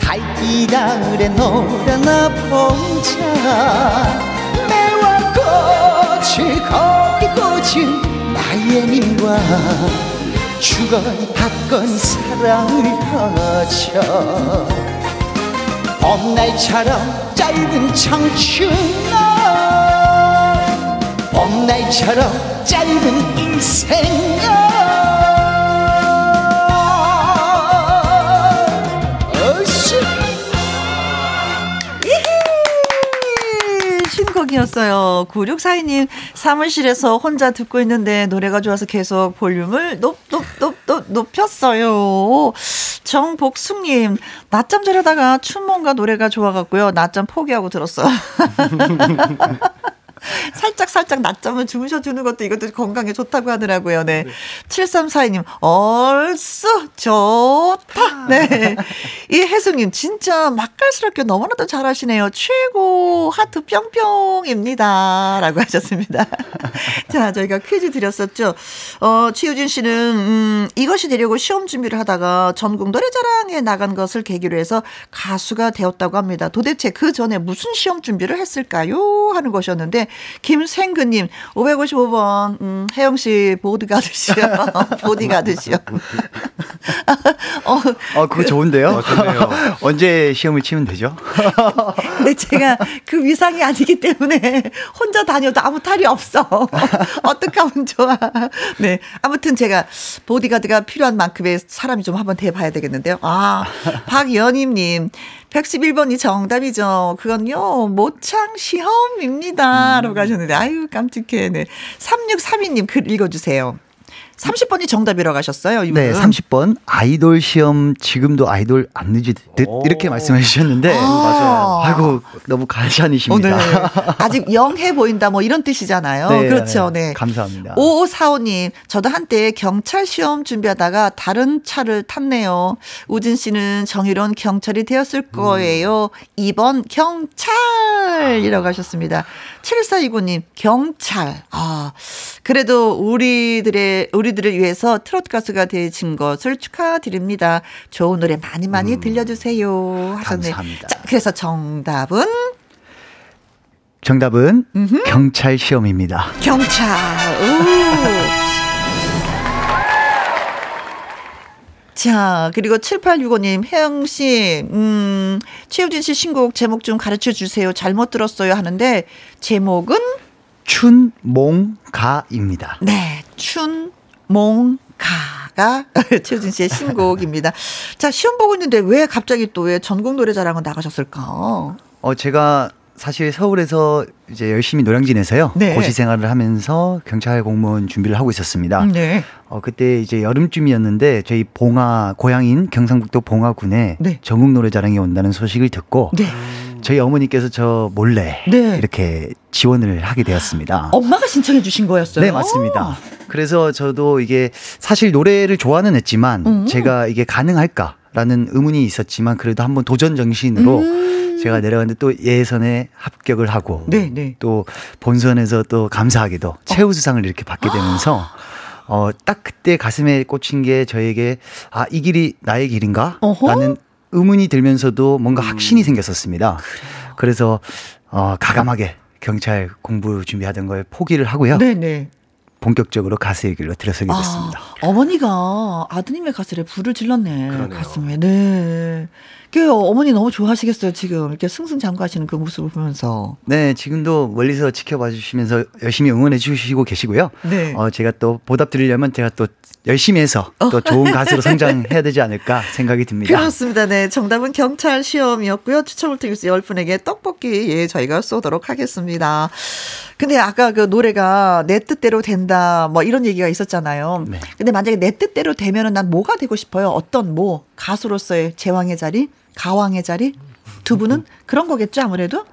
달빛 아래 노려나 보자 꽃을 거기 꽂은 나의 님과 주거니 받거니 사랑을 하자 봄날처럼 짧은 청춘아 봄날처럼 짧은 인생아 감상이었어요. 9642님 사무실에서 혼자 듣고 있는데 노래가 좋아서 계속 볼륨을 높였어요. 정복숙님 낮잠 자려다가 춘몽가 노래가 좋아갖고요. 낮잠 포기하고 들었어요. 살짝 낮잠을 주무셔주는 것도 이것도 건강에 좋다고 하더라고요. 네. 7342님, 얼쑤, 좋다. 네. 이혜숙님, 진짜 맛깔스럽게 너무나도 잘하시네요. 최고 하트 뿅뿅입니다. 라고 하셨습니다. 자, 저희가 퀴즈 드렸었죠. 최우진 씨는, 이것이 되려고 시험 준비를 하다가 전국 노래자랑에 나간 것을 계기로 해서 가수가 되었다고 합니다. 도대체 그 전에 무슨 시험 준비를 했을까요? 하는 것이었는데, 김생근님 555번 혜영 씨 보디가드시요. 보디가드시요. 그거 좋은데요. 언제 시험을 치면 되죠? 근데 제가 그 위상이 아니기 때문에 혼자 다녀도 아무 탈이 없어. 어떡하면 좋아. 네, 아무튼 제가 보디가드가 필요한 만큼의 사람이 좀 한번 돼봐야 되겠는데요. 아, 박연임님 111번이 정답이죠. 그건요, 모창시험입니다. 라고 하셨는데, 아유, 깜찍해. 네. 3632님 글 읽어주세요. 30번이 정답이라고 하셨어요. 이분은. 네, 30번. 아이돌 시험, 지금도 아이돌 안 늦듯, 이렇게 말씀해 주셨는데. 맞아요. 아이고, 너무 가시안이십니다. 네. 아직 영해 보인다, 뭐 이런 뜻이잖아요. 네, 그렇죠. 네. 감사합니다. 5545님, 저도 한때 경찰 시험 준비하다가 다른 차를 탔네요. 우진 씨는 정의로운 경찰이 되었을 거예요. 2번 경찰이라고 하셨습니다. 7429님, 경찰. 아, 그래도 우리들을 위해서 트로트 가수가 되신 것을 축하드립니다. 좋은 노래 많이 들려주세요. 하셨네요. 감사합니다. 자, 그래서 정답은 경찰 시험입니다. 경찰. 자, 그리고 7865님, 혜영씨, 최우진씨 신곡 제목 좀 가르쳐주세요. 잘못 들었어요 하는데 제목은? 춘몽가입니다. 네, 춘몽가가 최우진 씨의 신곡입니다. 자, 시험 보고 있는데 왜 갑자기 또 왜 전국 노래자랑은 나가셨을까? 제가 사실 서울에서 이제 열심히 노량진에서요. 네. 고시 생활을 하면서 경찰 공무원 준비를 하고 있었습니다. 네. 그때 이제 여름쯤이었는데 저희 봉화, 고향인 경상북도 봉화군에 네. 전국 노래자랑이 온다는 소식을 듣고 네. 저희 어머니께서 저 몰래 네. 이렇게 지원을 하게 되었습니다. 엄마가 신청해 주신 거였어요? 네, 맞습니다. 그래서 저도 이게 사실 노래를 좋아는 했지만 제가 이게 가능할까라는 의문이 있었지만 그래도 한번 도전 정신으로 제가 내려갔는데 또 예선에 합격을 하고 네, 네. 또 본선에서 또 감사하게도 최우수상을 이렇게 받게 되면서 딱 그때 가슴에 꽂힌 게 저에게 아, 이 길이 나의 길인가? 라는 의문이 들면서도 뭔가 확신이 생겼었습니다. 그래요. 그래서 가감하게 경찰 공부 준비하던 걸 포기를 하고요. 네네. 본격적으로 가수의 길로 들어서게 됐습니다. 아, 어머니가 아드님의 가수에 불을 질렀네. 그러네요. 가슴에. 네. 그 어머니 너무 좋아하시겠어요. 지금 이렇게 승승장구하시는 그 모습을 보면서. 네, 지금도 멀리서 지켜봐 주시면서 열심히 응원해 주시고 계시고요. 네. 제가 또 보답 드리려면 제가 또 열심히 해서 또 좋은 가수로 성장해야 되지 않을까 생각이 듭니다. 그렇습니다. 네, 정답은 경찰 시험이었고요. 추첨을 통해서 10분에게 떡볶이 저희가 쏘도록 하겠습니다. 근데 아까 그 노래가 내 뜻대로 된다 뭐 이런 얘기가 있었잖아요. 네. 근데 만약에 내 뜻대로 되면은 난 뭐가 되고 싶어요? 어떤 가수로서의 제왕의 자리, 가왕의 자리? 두 분은 그런 거겠죠, 아무래도?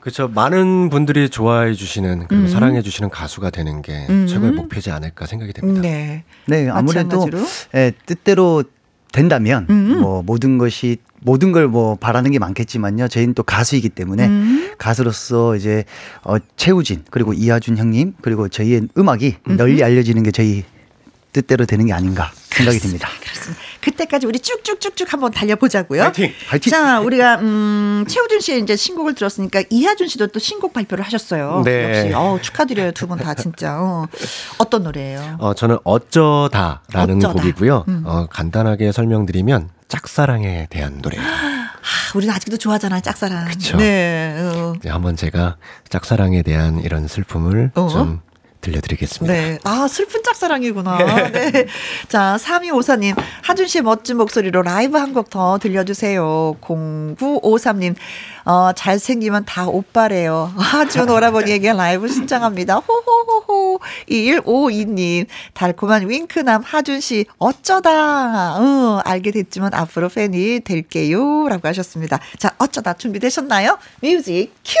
그렇죠. 많은 분들이 좋아해 주시는 그리고 사랑해 주시는 가수가 되는 게 최고의 목표지 않을까 생각이 됩니다. 네, 네, 아무래도 뜻대로 된다면 뭐 모든 걸 뭐 바라는 게 많겠지만요. 저희는 또 가수이기 때문에 가수로서 이제 최우진 그리고 이하준 형님 그리고 저희의 음악이 널리 알려지는 게 저희 뜻대로 되는 게 아닌가 생각이 듭니다. 그렇습니다. 그때까지 우리 쭉쭉쭉쭉 한번 달려보자고요. 파이팅! 파이팅! 자, 우리가 최우준 씨의 이제 신곡을 들었으니까 이하준 씨도 또 신곡 발표를 하셨어요. 네. 역시 축하드려요, 두 분 다 진짜. 어떤 노래예요? 저는 어쩌다라는 곡이고요. 간단하게 설명드리면 짝사랑에 대한 노래입니다. 우리는 아직도 좋아하잖아요, 짝사랑. 그렇죠. 네. 한번 제가 짝사랑에 대한 이런 슬픔을 좀 들려드리겠습니다. 네. 아, 슬픈 짝사랑이구나. 네. 자, 3254님, 하준씨 멋진 목소리로 라이브 한 곡 더 들려주세요. 0953님, 잘생기면 다 오빠래요. 하준 오라버니에게 라이브 신청합니다. 호호호호. 2152님, 달콤한 윙크남 하준씨 어쩌다 알게 됐지만 앞으로 팬이 될게요 라고 하셨습니다. 자, 어쩌다 준비되셨나요? 뮤직 큐.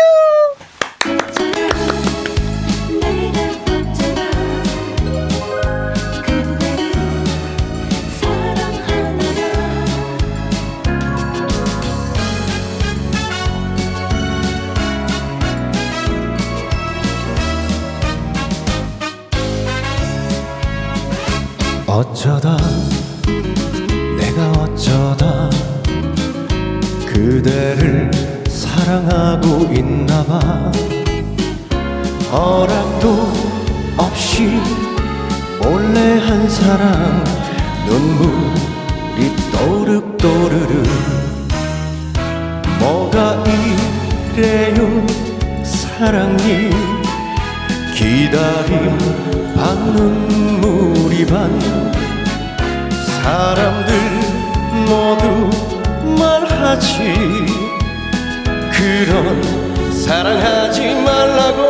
어쩌다 내가 어쩌다 그대를 사랑하고 있나봐. 허락도 없이 몰래 한 사랑 눈물이 또르르. 뭐가 이래요 사랑이. 기다림 반 눈물이 반. 사람들 모두 말하지 그런 사랑하지 말라고.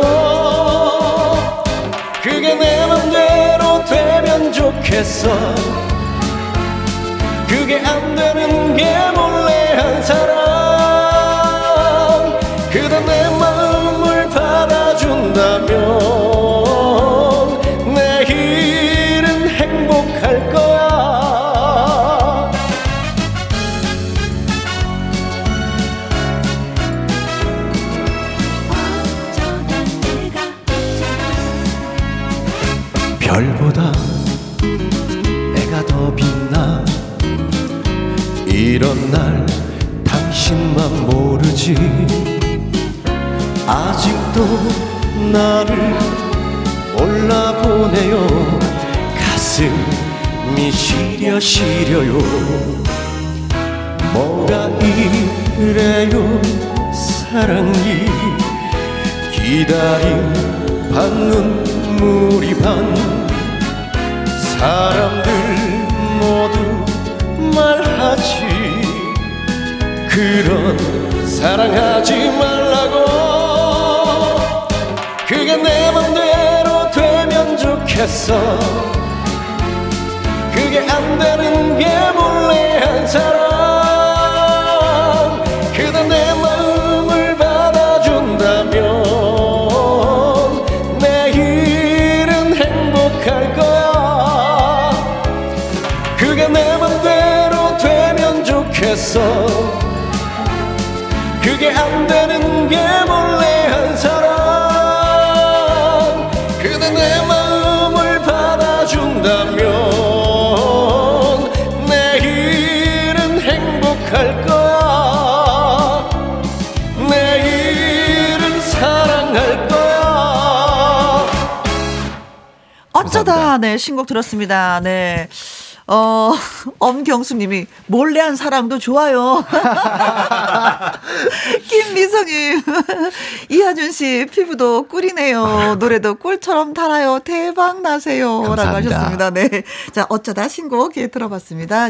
그게 내 맘대로 되면 좋겠어. 그게 안 되는 게 몰래 한 사랑. 그대 내 마음을 받아준다면 내일은 행복할 거야. 별보다 내가 더 빛나. 이런 날 당신만 모르지. 아직도 나를 몰라보네요. 가슴이 시려요. 뭐가 이래요 사랑이. 기다림 받는 눈물이 반. 사람들 모두 말하지 그런 사랑하지 말라고. 그게 내 맘대로 되면 좋겠어. 그게 안 되는 게 몰래 한 사랑. 그대 내 마음을 받아준다면 갈 거야. 그게 내 맘대로 되면 좋겠어. 그게 안 되는 게 몰래 한 사랑. 그대 내 마음을 받아준다면 내일은 행복할 거야. 어쩌다, 네, 신곡 들었습니다. 네. 엄경수님이 몰래 한 사랑도 좋아요. 김미성님, 이하준씨 피부도 꿀이네요. 노래도 꿀처럼 달아요. 대박 나세요. 감사합니다. 라고 하셨습니다. 네. 자, 어쩌다 신곡 들어봤습니다.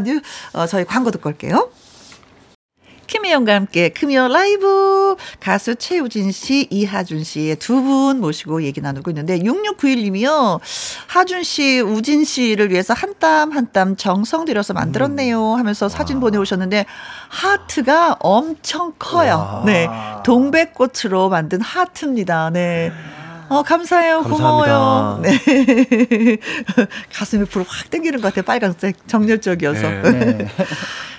저희 광고 듣고 올게요. 김혜영과 함께 금요 라이브. 가수 최우진 씨, 이하준 씨의 두 분 모시고 얘기 나누고 있는데, 6691님이요. 하준 씨, 우진 씨를 위해서 한 땀 한 땀 정성 들여서 만들었네요 하면서 사진 보내오셨는데, 하트가 엄청 커요. 네, 동백꽃으로 만든 하트입니다. 네. 감사해요. 고마워요. 네. 가슴이 불 확 땡기는 것 같아요. 빨간색 정열적이어서. 네.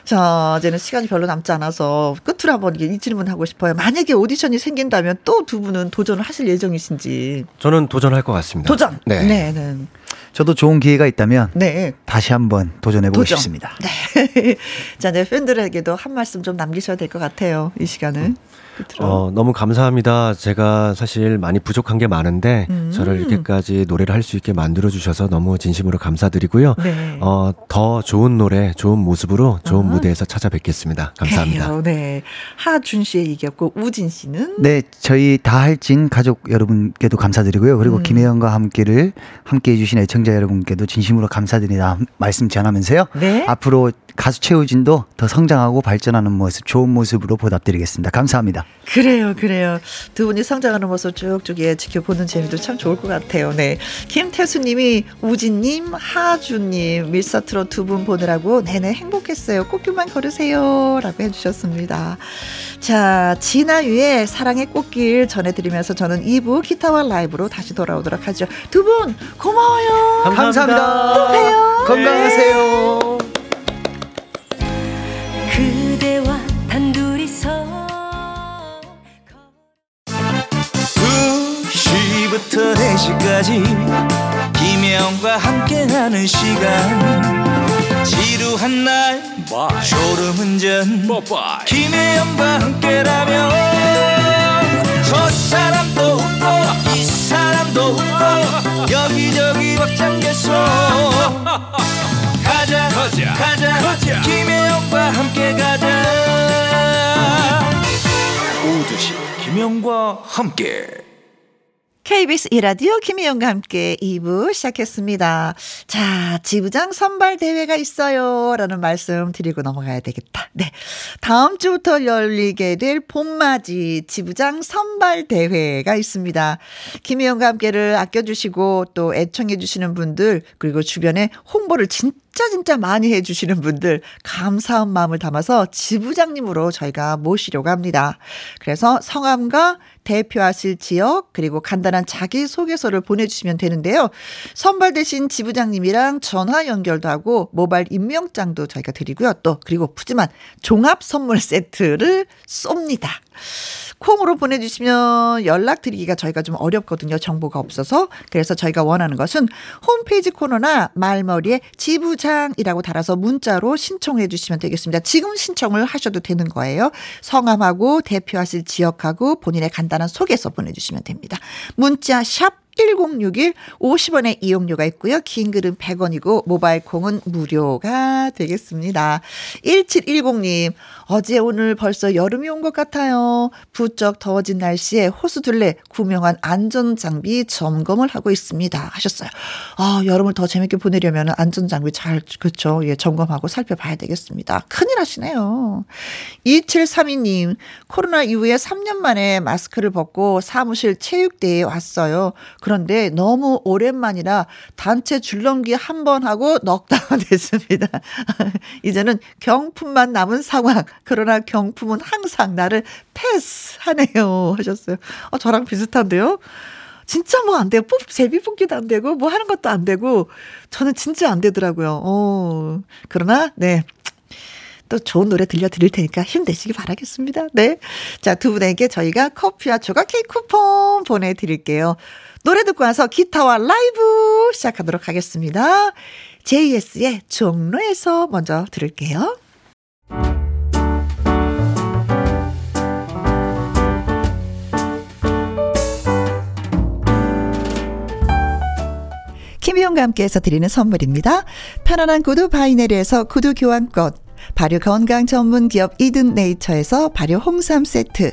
자, 이제는 시간이 별로 남지 않아서 끝으로 한번 이 질문 하고 싶어요. 만약에 오디션이 생긴다면 또 두 분은 도전을 하실 예정이신지? 저는 도전할 것 같습니다. 도전. 네. 네. 저도 좋은 기회가 있다면 네. 다시 한번 도전해보고 싶습니다. 네. 자, 네, 팬들에게도 한 말씀 좀 남기셔야 될 것 같아요. 이 시간은. 너무 감사합니다. 제가 사실 많이 부족한 게 많은데 저를 이렇게까지 노래를 할 수 있게 만들어주셔서 너무 진심으로 감사드리고요. 네. 더 좋은 노래, 좋은 모습으로 좋은 무대에서 찾아뵙겠습니다. 감사합니다. 그래요. 네, 하준 씨의 얘기였고 우진 씨는? 네, 저희 다할진 가족 여러분께도 감사드리고요. 그리고 김혜영과 함께해 주신 애청자 여러분께도 진심으로 감사드리다 말씀 전하면서요. 네. 앞으로 가수 최우진도 더 성장하고 발전하는 모습, 좋은 모습으로 보답드리겠습니다. 감사합니다. 그래요, 그래요. 두 분이 성장하는 모습 쭉쭉 지켜보는 재미도 참 좋을 것 같아요. 네, 김태수님이 우진님, 하준님 밀사트로 두 분 보느라고 내내 행복했어요. 꽃길만 걸으세요라고 해주셨습니다. 자, 진아유의 사랑의 꽃길 전해드리면서 저는 2부 기타와 라이브로 다시 돌아오도록 하죠. 두 분 고마워요. 감사합니다. 또 봬요. 건강하세요. 네. 그대와 단둘이서 2시부터 4시까지 김혜영과 함께하는 시간 지루한 날 Bye. 졸음운전 Bye. 김혜영과 함께라면 저 사람도 웃고 이 사람도 웃고 여기저기 벅장개소 가자 김혜영과 함께 가자 오두시 김혜영과 함께 KBS E라디오 김혜영과 함께 2부 시작했습니다. 자, 지부장 선발 대회가 있어요 라는 말씀 드리고 넘어가야 되겠다. 네, 다음 주부터 열리게 될 봄맞이 지부장 선발 대회가 있습니다. 김혜영과 함께를 아껴주시고 또 애청해 주시는 분들 그리고 주변에 홍보를 진짜 많이 해주시는 분들 감사한 마음을 담아서 지부장님으로 저희가 모시려고 합니다. 그래서 성함과 대표하실 지역 그리고 간단한 자기소개서를 보내주시면 되는데요. 선발되신 지부장님이랑 전화 연결도 하고 모바일 임명장도 저희가 드리고요. 또 그리고 푸짐한 종합 선물 세트를 쏩니다. 콩으로 보내주시면 연락드리기가 저희가 좀 어렵거든요. 정보가 없어서. 그래서 저희가 원하는 것은 홈페이지 코너나 말머리에 지부장이라고 달아서 문자로 신청해 주시면 되겠습니다. 지금 신청을 하셔도 되는 거예요. 성함하고 대표하실 지역하고 본인의 간단한 소개서 보내주시면 됩니다. 문자 샵 1061 50원의 이용료가 있고요. 긴 글은 100원이고 모바일 콩은 무료가 되겠습니다. 1710님 어제 오늘 벌써 여름이 온 것 같아요. 부쩍 더워진 날씨에 호수둘레 구명한 안전장비 점검을 하고 있습니다 하셨어요. 아, 여름을 더 재밌게 보내려면 안전장비 잘 그렇죠. 예, 점검하고 살펴봐야 되겠습니다. 큰일 하시네요. 2732님 코로나 이후에 3년 만에 마스크를 벗고 사무실 체육대회에 왔어요. 그런데 너무 오랜만이라 단체 줄넘기 한 번 하고 넉다운 됐습니다. 이제는 경품만 남은 상황. 그러나 경품은 항상 나를 패스하네요 하셨어요. 저랑 비슷한데요. 진짜 뭐 안 돼요. 제비 뽑기도 안 되고 뭐 하는 것도 안 되고 저는 진짜 안 되더라고요. 그러나 네. 또 좋은 노래 들려드릴 테니까 힘내시기 바라겠습니다. 네. 자, 두 분에게 저희가 커피와 조각 케이크 쿠폰 보내드릴게요. 노래 듣고 와서 기타와 라이브 시작하도록 하겠습니다. JS의 종로에서 먼저 들을게요. 김희용과 함께해서 드리는 선물입니다. 편안한 구두 바이네리에서 구두 교환권, 발효 건강 전문 기업 이든 네이처에서 발효 홍삼 세트,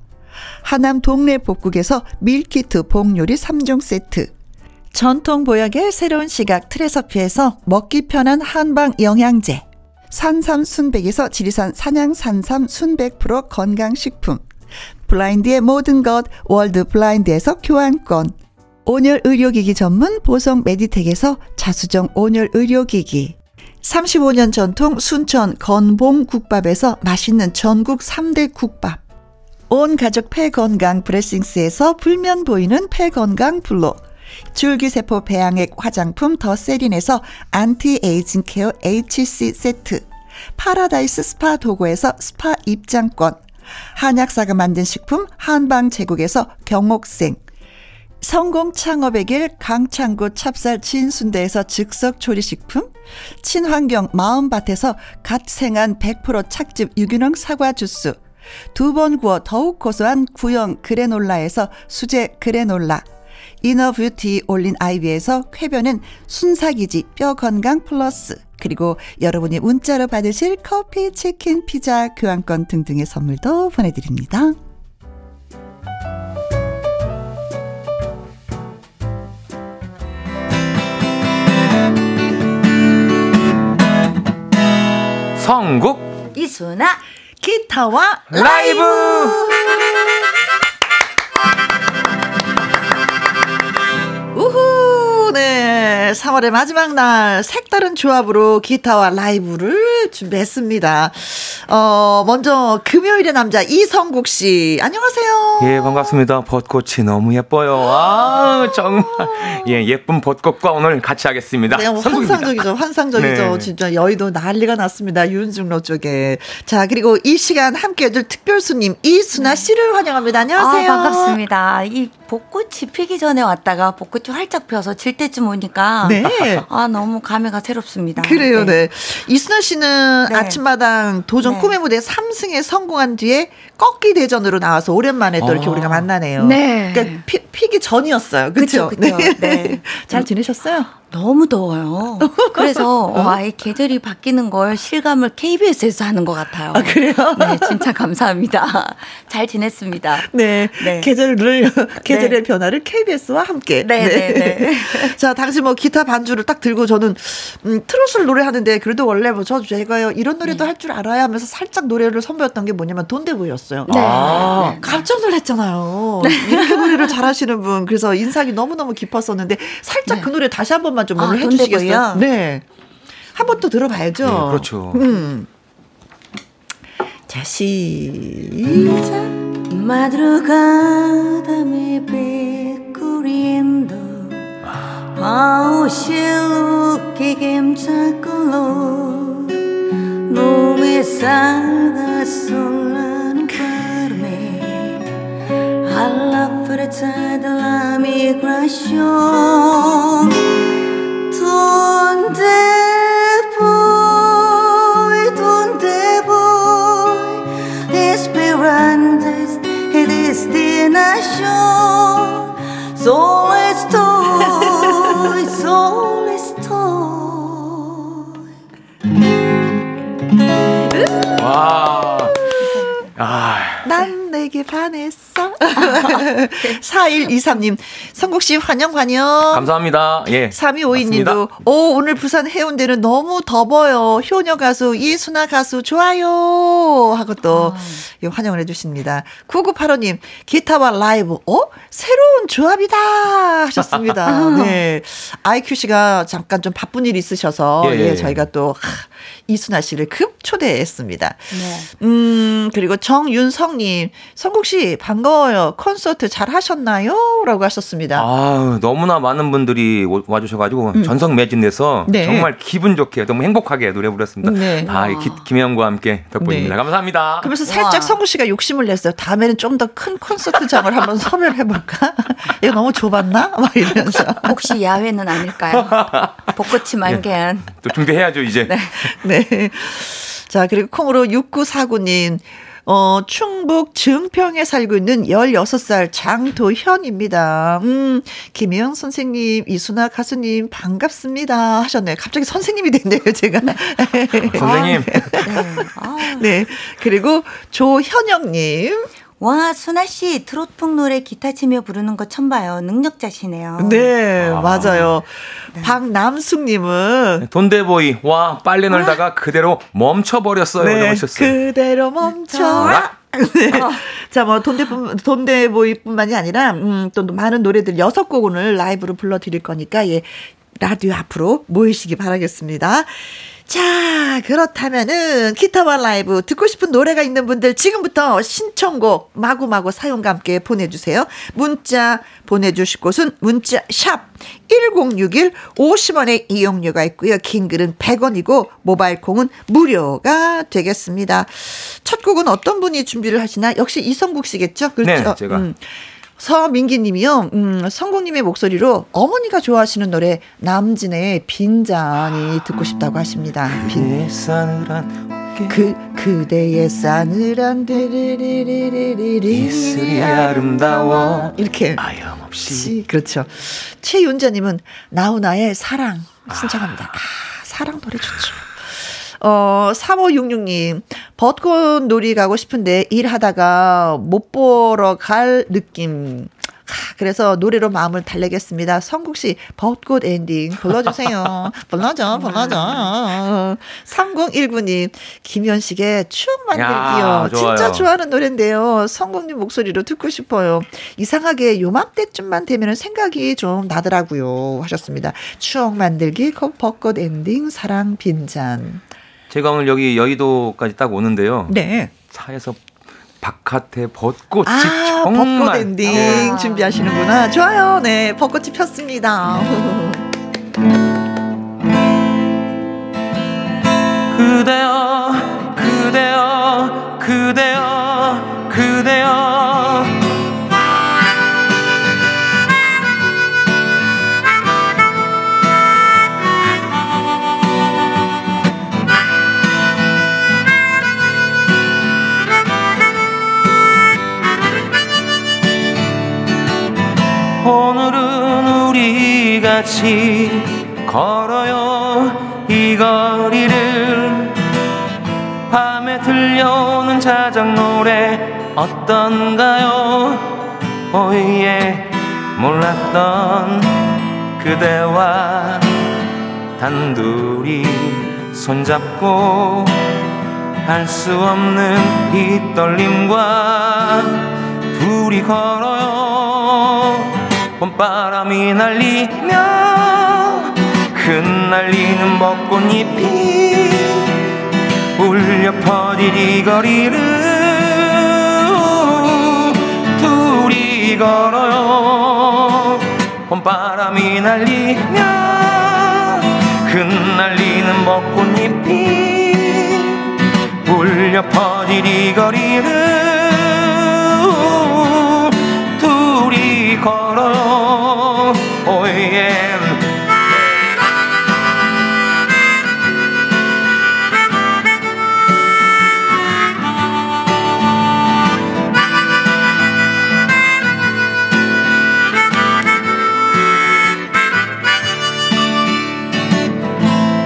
하남 동네 복국에서 밀키트 복요리 3종 세트, 전통 보약의 새로운 시각 트레서피에서 먹기 편한 한방 영양제, 산삼 순백에서 지리산 산양 산삼 순백 프로 건강식품, 블라인드의 모든 것 월드 블라인드에서 교환권, 온열 의료기기 전문 보성 메디텍에서 자수정 온열 의료기기, 35년 전통 순천 건봉국밥에서 맛있는 전국 3대 국밥, 온 가족 폐건강 브레싱스에서 불면 보이는 폐건강 블로, 줄기세포 배양액 화장품 더세린에서 안티에이징 케어 HC 세트, 파라다이스 스파 도고에서 스파 입장권, 한약사가 만든 식품 한방 제국에서 경옥생, 성공 창업의 길 강창구 찹쌀 진순대에서 즉석 조리식품, 친환경 마음밭에서 갓 생한 100% 착즙 유기농 사과 주스, 두 번 구워 더욱 고소한 구형 그래놀라에서 수제 그래놀라, 이너뷰티 올린 아이비에서 쾌변은 순삭이지 뼈건강 플러스, 그리고 여러분이 문자로 받으실 커피, 치킨, 피자, 교환권 등등의 선물도 보내드립니다. 성국 이순아 기타와 라이브. 우후, 네, 3월의 마지막 날 색다른 조합으로 기타와 라이브를 준비했습니다. 먼저 금요일의 남자 이성국 씨, 안녕하세요. 예, 반갑습니다. 벚꽃이 너무 예뻐요. 아, 정말 예, 예쁜 벚꽃과 오늘 같이 하겠습니다. 네, 환상적이죠, 환상적이죠. 네. 진짜 여의도 난리가 났습니다. 윤중로 쪽에. 자, 그리고 이 시간 함께해줄 특별수님 이순아 씨를 환영합니다. 안녕하세요. 아, 반갑습니다. 이 벚꽃이 피기 전에 왔다가 벚꽃이 활짝 펴서 질 때쯤 오니까 네. 아, 너무 감회가 새롭습니다. 그래요, 네. 네. 이순아 씨는 네. 아침마당 도전 네. 꿈의 무대 3승에 성공한 뒤에 꺾기 대전으로 나와서 오랜만에 또 이렇게 우리가 만나네요. 네. 그러니까 피기 전이었어요. 그렇죠? 그렇죠. 네. 네. 잘 지내셨어요? 너무 더워요. 그래서 이 계절이 바뀌는 걸 실감을 KBS에서 하는 것 같아요. 아, 그래요? 네, 진짜 감사합니다. 잘 지냈습니다. 네, 네. 계절의 네. 변화를 KBS와 함께. 네, 네, 네. 네. 자, 당시 뭐 기타 반주를 딱 들고 저는 트로트를 노래하는데 그래도 원래 뭐 제가요 이런 노래도 네. 할 줄 알아야 하면서 살짝 노래를 선보였던 게 뭐냐면 돈대보이였어요. 네. 아, 깜짝 놀랐잖아요. 네. 이렇게 노래를 잘하시는 분. 그래서 인상이 너무너무 깊었었는데 살짝 네. 그 노래 다시 한 번만. 좀 오늘 해주시겠어요? 네, 한 번 또 들어봐야죠. 네, 그렇죠. 자, 시작. Madrugada me percorriendo, ao cielo que queima color, no me salgas sola nuncarme, a la fuerza de la migración. Donde voy, esperantes y destinación. Solo estoy. 와, 난 내게 반했어. 4123님, 성국씨 환영 환영. 감사합니다. 예. 3252님도 오늘 부산 해운대는 너무 더워요. 효녀 가수 이순아 가수 좋아요 하고 또 환영을 해주십니다. 9985님, 기타와 라이브 새로운 조합이다 하셨습니다. 네. IQ씨가 잠깐 좀 바쁜 일이 있으셔서 예, 저희가 또 이순아 씨를 급 초대했습니다. 네. 그리고 정윤성님, 성국씨 반가워요. 콘서트 잘 하셨나요? 라고 하셨습니다. 아, 너무나 많은 분들이 와주셔가지고 전석 매진돼서 네. 정말 기분 좋게 너무 행복하게 노래 부렸습니다. 네. 아, 김혜영과 함께 덕분입니다. 네. 감사합니다. 그러면서 살짝 성국씨가 욕심을 냈어요. 다음에는 좀 더 큰 콘서트장을 한번 섭외를 해볼까? 이거 너무 좁았나? 막 이러면서. 혹시 야외는 아닐까요? 벚꽃이 만개한. 네. 또 준비해야죠 이제. 네. 네. 자, 그리고 콩으로 6949님, 충북 증평에 살고 있는 16살 장도현입니다. 김혜영 선생님, 이순아 가수님 반갑습니다 하셨네요. 갑자기 선생님이 됐네요, 제가. 선생님. 네. 그리고 조현영님. 와, 순아씨 트로트풍 노래 기타 치며 부르는 거 처음 봐요. 능력자시네요. 네, 맞아요. 네. 박남숙님은 돈대보이 와 빨래 널다가 그대로 멈춰버렸어요. 네, 넘으셨어요. 그대로 멈춰라. 네. 자, 뭐 돈대보이뿐만이 아니라 또 많은 노래들 6곡 오늘 라이브로 불러드릴 거니까 예, 라디오 앞으로 모이시기 바라겠습니다. 자, 그렇다면은 키타와 라이브 듣고 싶은 노래가 있는 분들 지금부터 신청곡 마구마구 사연과 함께 보내주세요. 문자 보내주실 곳은 문자 샵 1061 50원의 이용료가 있고요. 긴 글은 100원이고 모바일 콩은 무료가 되겠습니다. 첫 곡은 어떤 분이 준비를 하시나? 역시 이성국 씨겠죠? 그렇죠? 네, 제가. 서민기님이요. 성국님의 목소리로 어머니가 좋아하시는 노래 남진의 빈잔이 듣고 싶다고 하십니다. 그대의 싸늘한 그대의 싸늘한 이슬이 아름다워 이렇게 아염없이 그렇죠. 최윤자님은 나훈아의 사랑 신청합니다. 사랑 노래 좋죠. 3566님 벚꽃놀이 가고 싶은데 일하다가 못 보러 갈 느낌. 그래서 노래로 마음을 달래겠습니다. 성국씨 벚꽃 엔딩 불러주세요. 불러줘 3019님 김현식의 추억 만들기요. 진짜 좋아하는 노래인데요. 성국님 목소리로 듣고 싶어요. 이상하게 요맘때쯤만 되면 생각이 좀 나더라고요 하셨습니다. 추억 만들기 벚꽃 엔딩 사랑 빈잔. 제가 오늘 여기 여의도까지 딱 오는데요. 네. 차에서 바깥에 벚꽃이 정말. 벚꽃 엔딩 준비하시는구나. 네. 좋아요. 네. 벚꽃이 폈습니다. 그대여 그대여 그대여 그대여 오늘은 우리 같이 걸어요 이 거리를. 밤에 들려오는 자작 노래 어떤가요. 오예 몰랐던 그대와 단둘이 손잡고 알 수 없는 이 떨림과 둘이 걸어요. 봄바람이 날리며 흩날리는 벚꽃잎이 울려 퍼질 이 거리를 둘이 걸어요. 봄바람이 날리며 흩날리는 벚꽃잎이 울려 퍼질 이 거리를 걸어요. 오예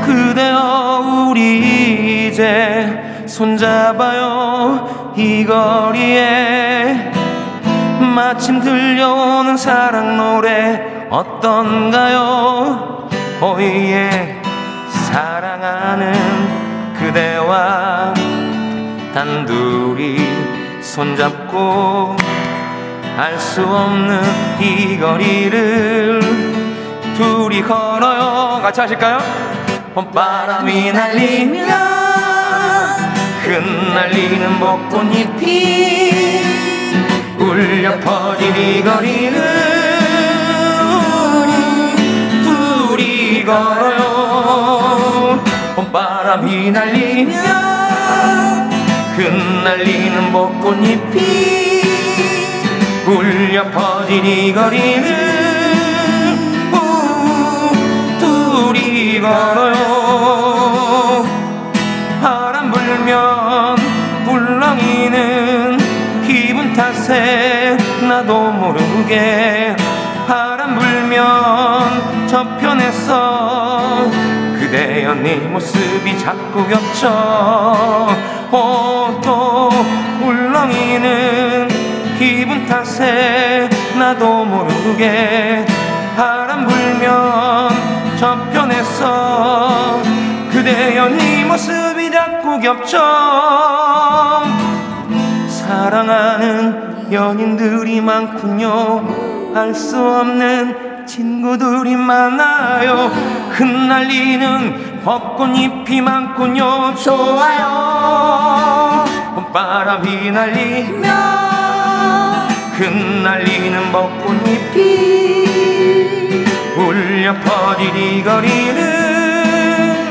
그대여 우리 이제 손잡아요 이 거리에. 마침 들려오는 사랑 노래 어떤가요. 오예 사랑하는 그대와 단둘이 손잡고 알 수 없는 이 거리를 둘이 걸어요. 같이 하실까요? 봄바람이 날리며 흩날리는 벚꽃잎이 울려 퍼질 이 거리는 둘이 걸어요. 봄바람이 날리며 흩날리는 벚꽃잎이 울려 퍼질 이 거리는 둘이 걸어요. 바람 불면 물렁이는 기분 탓에 나도 모르게 바람 불면 저편에서 그대여 네 모습이 자꾸 겹쳐. 또 울렁이는 기분 탓에 나도 모르게 바람 불면 저편에서 그대여 네 모습이 자꾸 겹쳐. 사랑하는 연인들이 많군요. 알 수 없는 친구들이 많아요. 흩날리는 벚꽃잎이 많군요. 좋아요. 봄바람이 날리며 흩날리는 벚꽃잎이 울려 퍼지리 거리는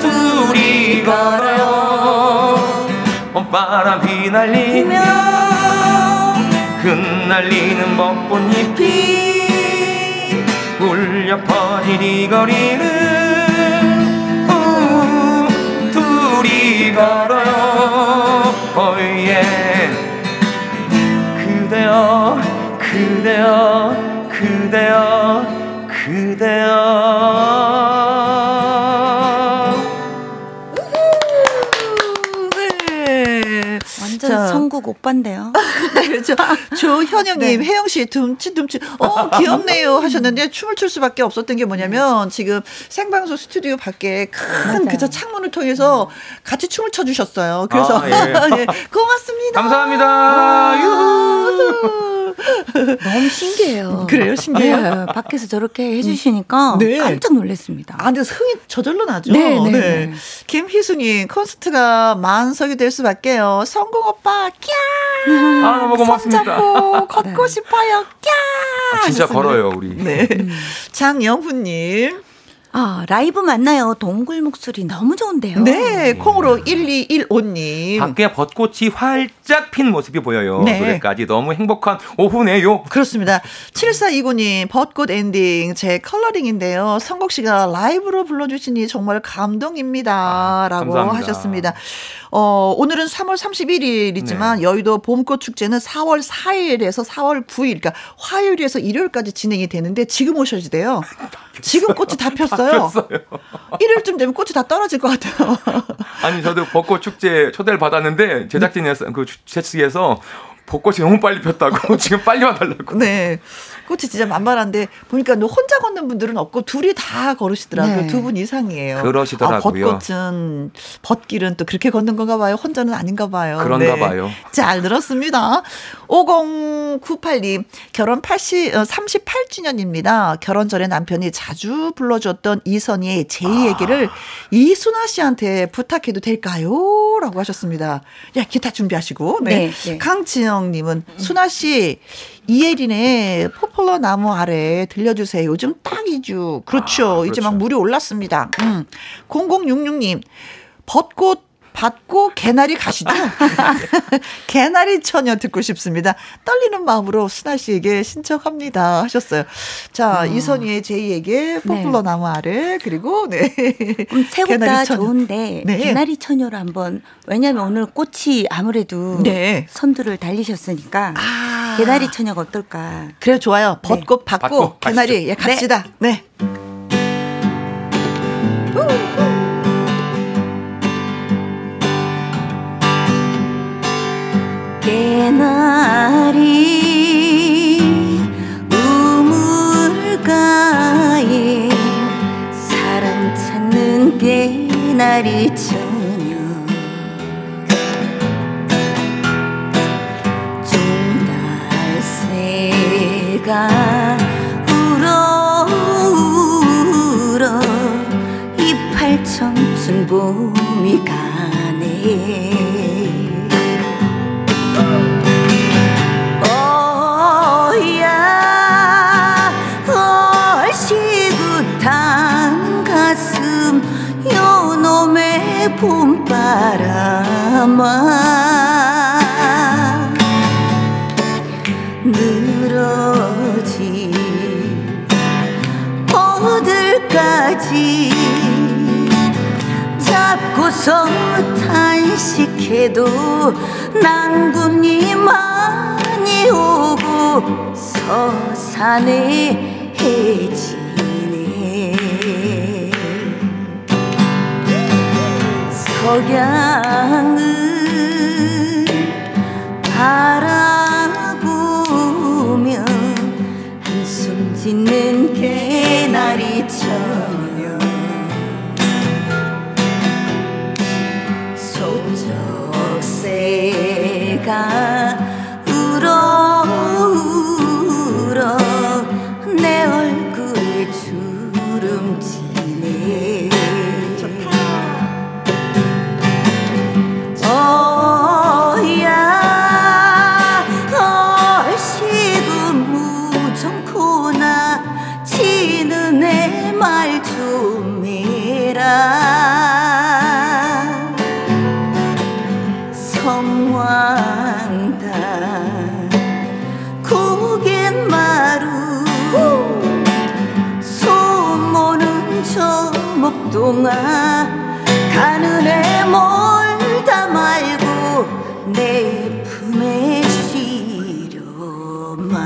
우둘이 걸어요. 봄바람이 날리며 흩날리는 벚꽃잎이 울려 퍼진 이 거리는 둘이 걸어요. Oh yeah. 그대여 그대여 그대여 그대여. 네. 완전 성국 오빠인데요. 그렇죠. 조현영님, 네. 혜영 씨 둠칫둠칫 귀엽네요 하셨는데 춤을 출 수밖에 없었던 게 뭐냐면 지금 생방송 스튜디오 밖에 큰 그저 창문을 통해서 같이 춤을 춰주셨어요. 그래서 예. 예, 고맙습니다. 감사합니다. 너무 신기해요. 그래요, 신기해요. 네, 밖에서 저렇게 해주시니까 네. 깜짝 놀랐습니다. 아, 근데 흥이 저절로 나죠. 네, 네. 네. 김희수님, 콘서트가 만석이 될 수밖에요. 성공 오빠, 꺄. 아, 너무 고맙습니다. 잡고 걷고 네. 싶어요. 꺄. 아, 진짜 하셨습니다. 걸어요, 우리. 네. 장영훈님. 아, 라이브 만나요. 동굴 목소리 너무 좋은데요. 네, 콩으로 1215님. 밖에 벚꽃이 활짝 핀 모습이 보여요. 네. 노래까지 너무 행복한 오후네요. 그렇습니다. 7429님, 벚꽃 엔딩 제 컬러링인데요. 성국 씨가 라이브로 불러주시니 정말 감동입니다. 아, 라고 감사합니다. 하셨습니다. 오늘은 3월 31일이지만 네. 여의도 봄꽃 축제는 4월 4일에서 4월 9일, 그러니까 화요일에서 일요일까지 진행이 되는데 지금 오셔야 돼요. 지금 꽃이 다 폈어요. 일요일쯤 되면 꽃이 다 떨어질 것 같아요. 아니 저도 벚꽃 축제 초대를 받았는데 제작진에서 그 주최측에서 벚꽃이 너무 빨리 폈다고 지금 빨리 와달라고. 네, 꽃이 진짜 만발한데 보니까 혼자 걷는 분들은 없고 둘이 다 걸으시더라고요. 네. 두 분 이상이에요. 그러시더라고요. 아, 벚꽃은 벚길은 또 그렇게 걷는 건가 봐요. 혼자는 아닌가 봐요. 그런가 네. 봐요. 잘 들었습니다. 5098님 결혼 38주년입니다. 결혼 전에 남편이 자주 불러줬던 이선희의 제 얘기를 이순아 씨한테 부탁해도 될까요? 라고 하셨습니다. 야, 기타 준비하시고. 네. 네. 강지영님은 순아 씨 이혜린의 포플러 나무 아래 들려주세요. 요즘 딱이죠. 그렇죠. 아, 그렇죠. 이제 막 물이 올랐습니다. 0066님 벚꽃 받고 개나리 가시죠. 개나리 처녀 듣고 싶습니다. 떨리는 마음으로 순아 씨에게 신청합니다 하셨어요. 자 이선희의 제이에게 포플러 네. 나무 아래 그리고 네. 세 곡 다 좋은데 네. 개나리 처녀로 한번 왜냐하면 오늘 꽃이 아무래도 네. 선두를 달리셨으니까 아. 개나리 처녀가 어떨까. 그래요 좋아요. 벚꽃 네. 받고 개나리 예, 갑시다. 네. 네. 개나리 우물가에 사랑 찾는 개나리 처녀 종달새가 울어 이팔 청춘 봄이 가네. 봄바람아 늘어진 어들까지 잡고서 탄식해도 난군이 많이 오고 서산에 해지 석양을 바라보며 한숨 짓는 개나리 처녀 소쩍새가 울어 내 얼굴에 주름지네. 성황다 성황다 고갯 마루 소모는 저 목동아 가는 애 멀다 말고 내 품에 실어마.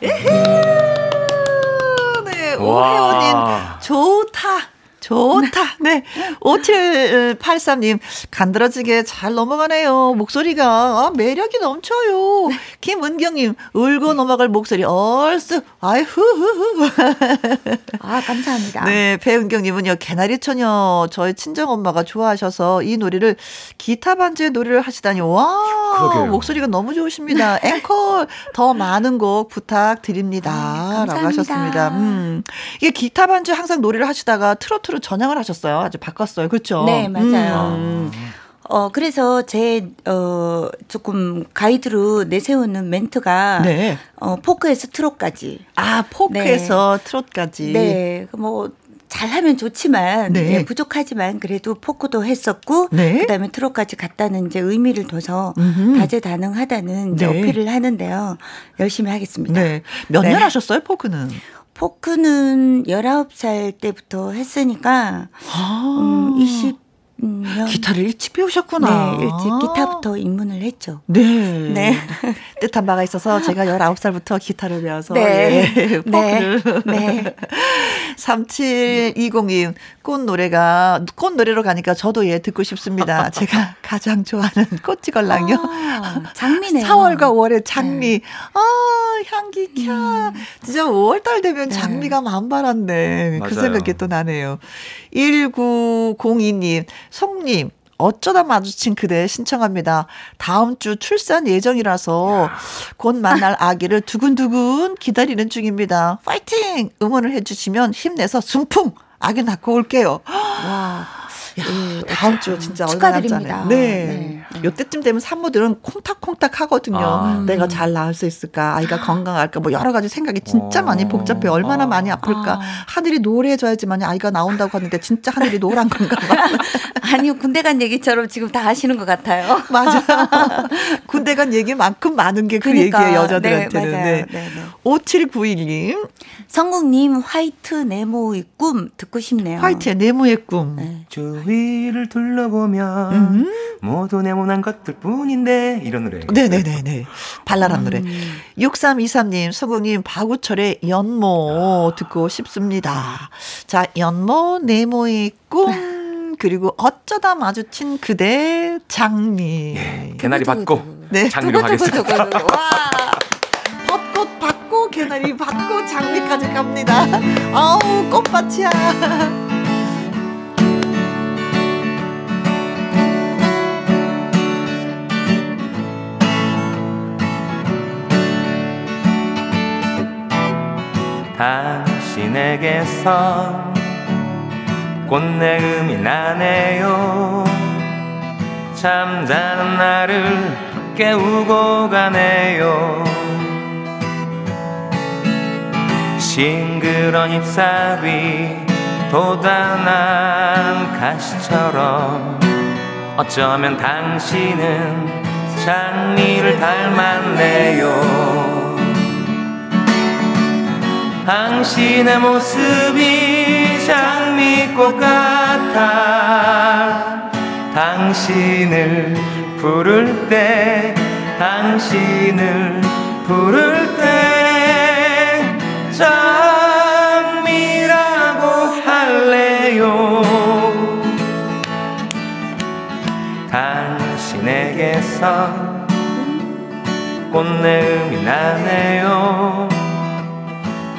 네, 오혜원님 좋다 좋다. 네, 5783님 간드러지게 잘 넘어가네요. 목소리가 아, 매력이 넘쳐요. 김은경님 울고 넘어갈 목소리 얼쑤 아이후후후. 아, 감사합니다. 네, 배은경님은요 개나리 처녀 저희 친정엄마가 좋아하셔서 이 노래를 기타 반주의 노래를 하시다니 와 그러게요. 목소리가 너무 좋으십니다. 앵콜 더 많은 곡 부탁드립니다. 아, 라고 하셨습니다. 이게 기타 반주 항상 노래를 하시다가 트로트로 전향을 하셨어요. 아주 바꿨어요. 그렇죠? 네, 맞아요. 그래서 제 조금 가이드로 내세우는 멘트가 네. 포크에서 트롯까지. 아, 포크에서 네. 트롯까지. 네, 뭐 잘하면 좋지만 네. 네, 부족하지만 그래도 포크도 했었고 네. 그다음에 트롯까지 갔다는 이제 의미를 둬서 다재다능하다는 이제 네. 어필을 하는데요. 열심히 하겠습니다. 네. 몇 년 네. 하셨어요, 포크는? 포크는 19살 때부터 했으니까 20년. 기타를 일찍 배우셨구나. 네, 일찍 기타부터 입문을 했죠. 네. 네. 뜻한 바가 있어서 제가 19살부터 기타를 배워서 네. 예, 포크를. 네. 네. 37202님 꽃노래가 꽃노래로 가니까 저도 예 듣고 싶습니다. 제가 가장 좋아하는 꽃지걸랑요. 아, 장미네요. 4월과 5월의 장미. 네. 아, 향기 캬. 진짜 5월달 되면 장미가 만발한데 그 생각이 또 나네요. 1902님 성님 어쩌다 마주친 그대 신청합니다. 다음 주 출산 예정이라서 곧 만날 아기를 두근두근 기다리는 중입니다. 파이팅! 응원을 해주시면 힘내서 순풍! 아기 낳고 올게요. 와, 야, 다음 주 진짜 얼마 남잖아요. 네. 요때쯤 되면 산모들은 콩닥콩닥 하거든요. 아, 내가 잘 낳을 수 있을까? 아이가 건강할까? 뭐 여러 가지 생각이 진짜 많이 복잡해. 얼마나 많이 아플까? 하늘이 노래져야지만 아이가 나온다고 하는데 진짜 하늘이 노란 건가 봐. 아니요, 군대 간 얘기처럼 지금 다 하시는 것 같아요. 맞아요. 군대 간 얘기만큼 많은 게 그 그러니까, 얘기예요, 여자들한테는. 네, 맞아요. 네. 네, 네. 5791님. 성국님, 화이트 네모의 꿈 듣고 싶네요. 화이트의 네모의 꿈. 네. 주위를 둘러보면 모두 네모난 것들 뿐인데 이런 노래. 네네네네. 발랄한 노래. 6323님, 성국님, 박우철의 연모 듣고 싶습니다. 자, 연모, 네모의 꿈. 그리고 어쩌다 마주친 그대 장미. 예, 개나리 받고 네. 장미로 가겠습니다. 와, 벚꽃 받고 개나리 받고 장미까지 갑니다. 아우 꽃밭이야. 당신에게서 꽃내음이 나네요. 잠자는 나를 깨우고 가네요. 싱그런 잎사귀 도단한 가시처럼 어쩌면 당신은 장미를 닮았네요. 당신의 모습이 장미꽃 같아. 당신을 부를 때 당신을 부를 때 장미라고 할래요. 당신에게서 꽃내음이 나네요.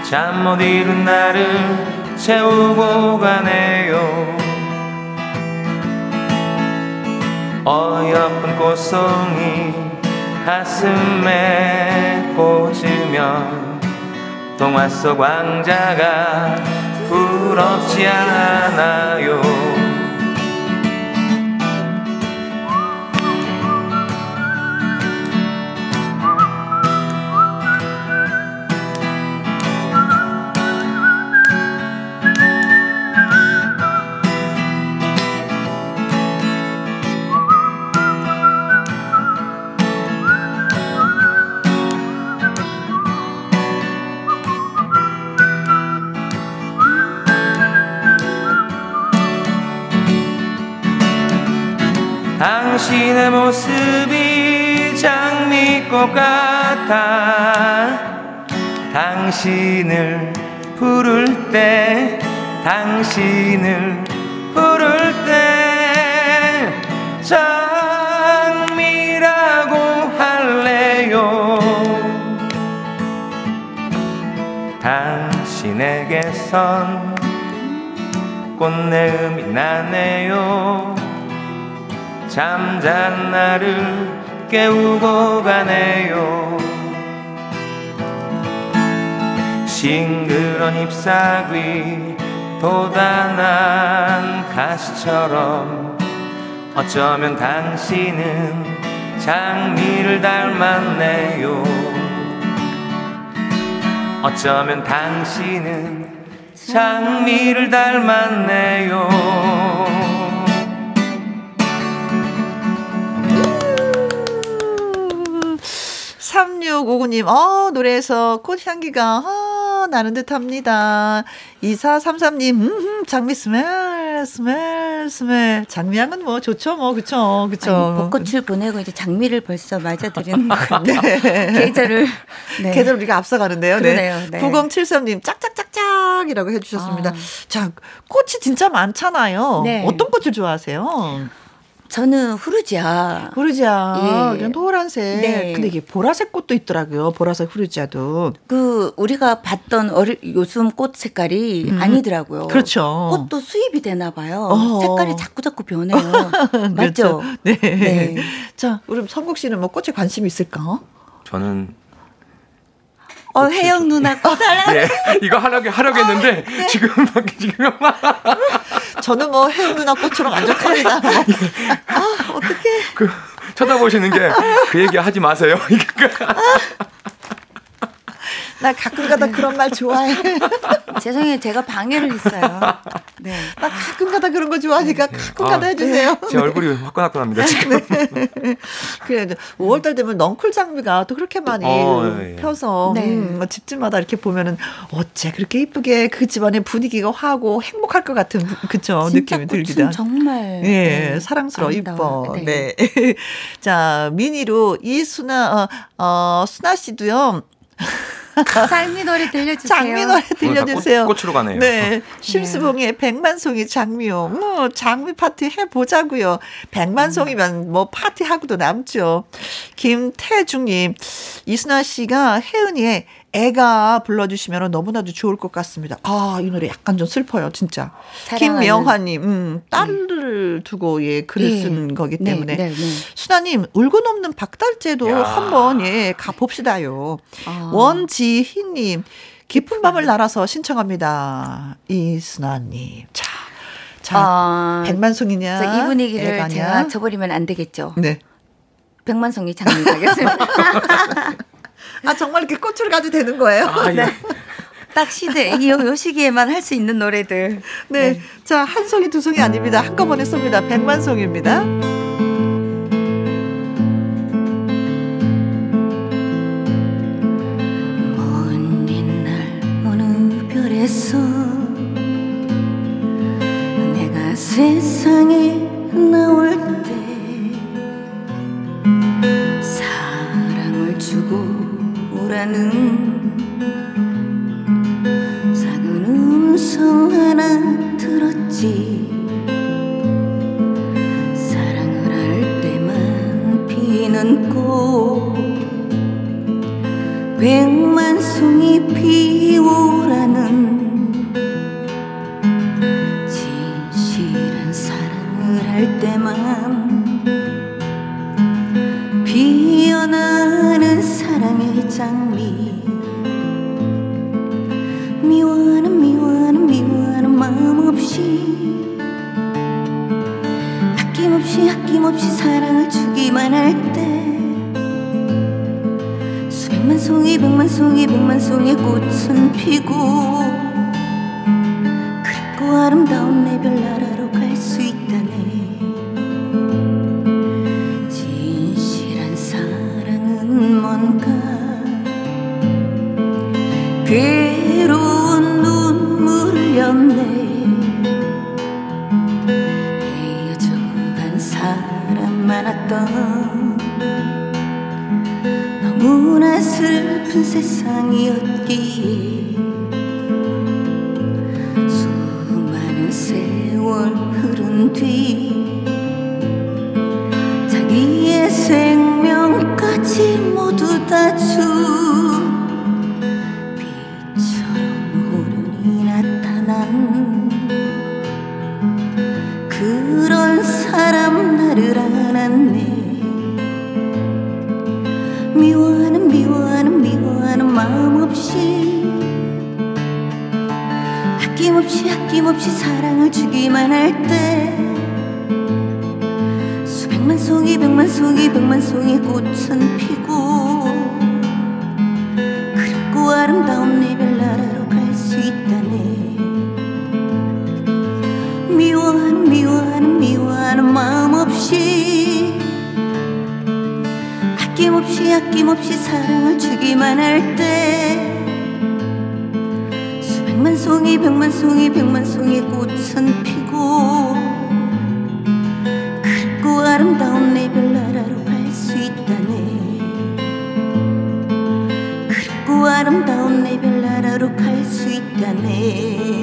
잠 못 이룬 나를 채우고 가네요. 어여쁜 꽃송이 가슴에 꽂으면 동화 속 왕자가 부럽지 않아요. 당신의 모습이 장미꽃 같아. 당신을 부를 때, 당신을 부를 때 장미라고 할래요. 당신에게선 꽃내음이 나네요. 잠잔 나를 깨우고 가네요. 싱그런 잎사귀 도단한 가시처럼 어쩌면 당신은 장미를 닮았네요. 어쩌면 당신은 장미를 닮았네요. 오구님, 노래에서 꽃향기가 나는 듯합니다. 2433님, 장미 스멜. 장미향은 뭐 좋죠, 뭐 그쵸. 아니, 벚꽃을 보내고 이제 장미를 벌써 맞아드리는 것 같아요. 네. 계절을 계절 우리가 앞서가는데요. 그러네요. 네. 9073님, 짝짝짝짝이라고 해주셨습니다. 자, 꽃이 진짜 많잖아요. 네. 어떤 꽃을 좋아하세요? 저는 후르지아. 예. 그냥 노란색. 네. 근데 이게 보라색 꽃도 있더라고요. 보라색 후르지아도. 그 우리가 봤던 요즘 꽃 색깔이 아니더라고요. 그렇죠. 꽃도 수입이 되나 봐요. 색깔이 자꾸 변해요. 맞죠? 그렇죠? 네. 네. 자, 우리 성국 씨는 뭐 꽃에 관심이 있을까? 저는 혜영 누나 꽃 네, 이거 하려고 했는데 네. 지금 저는 뭐 혜영 누나 꽃처럼 만족합니다. 어떡해. 쳐다보시는 게 그 얘기 하지 마세요. 나 가끔가다 그런 말 좋아해. 죄송해요. 제가 방해를 했어요. 네. 나 가끔가다 그런 거 좋아하니까 가끔가다 해주세요. 제 얼굴이 화끈화끈합니다 지금. 네. 그래 5월달 되면 넝쿨 장미가 또 그렇게 많이 펴서 집집마다 이렇게 보면은 어째 그렇게 이쁘게 그 집안의 분위기가 화하고 행복할 것 같은 그쵸 느낌이 들기도 하고. 정말 사랑스러워 이뻐. 네. 자 미니로 이순아 순아 씨도요. 장미 노래 들려주세요. 장미 노래 들려주세요. 꽃으로 가네요. 네, 심수봉의 백만송이 장미요. 뭐 장미 파티 해보자고요. 백만송이면 뭐 파티하고도 남죠. 김태중님, 이순아 씨가 혜은이의 애가 불러주시면 너무나도 좋을 것 같습니다. 아, 이 노래 약간 좀 슬퍼요, 진짜. 사랑하는. 김명화님, 딸을 두고 글을 쓴 거기 때문에. 네. 순아님, 울고 넘는 박달재도 한번 가봅시다요. 원지희님, 깊은 밤을 날아서 신청합니다. 이순아님. 자, 백만송이냐? 이 분위기를 애가냐? 제가 저버리면 안 되겠죠. 네. 백만송이 장면 가겠습니다. 정말 이렇게 꽃으로 가도 되는 거예요? 네. 딱 시대, 요 시기에만 할 수 있는 노래들. 네. 자, 한 송이, 두 송이 아닙니다. 한꺼번에 쏩니다. 100만 송입니다. 먼 뒷날 어느 별에서 내가 세상에 나올 때 사랑을 주고 라는 작은 음성 하나 들었지. 사랑을 할 때만 피는 꽃 100만 송이 피우라는 진실한 사랑을 할 때만 피어나는 사랑의 장미. 미워하는 마음 없이 아낌없이 사랑을 주기만 할 때 수백만송이 백만송이 꽃은 피고 그립고 아름다운 내 별나라로 갈 수 있다네. 진실한 사랑은 뭔가 괴로운 눈물을 였네. 헤어져간 사람 많았다. 깊은 세상이었기에 수많은 세월 흐른 뒤 자기의 생명까지 모두 다 빛처럼 호련히 나타난 그런 사람 나를 안았네. 미워하는 마음 없이 아낌없이 사랑을 주기만 할 때 수백만 송이 백만 송이 꽃은 피고 그립고 아름다운 내 별나라로 갈 수 있다네. 미워하는 마음 없이 아낌없이 사랑을 주기만 할 때 수백만 송이 백만 송이 꽃은 피고 그립고 아름다운 내 별나라로 갈 수 있다네. 그립고 아름다운 내 별나라로 갈 수 있다네.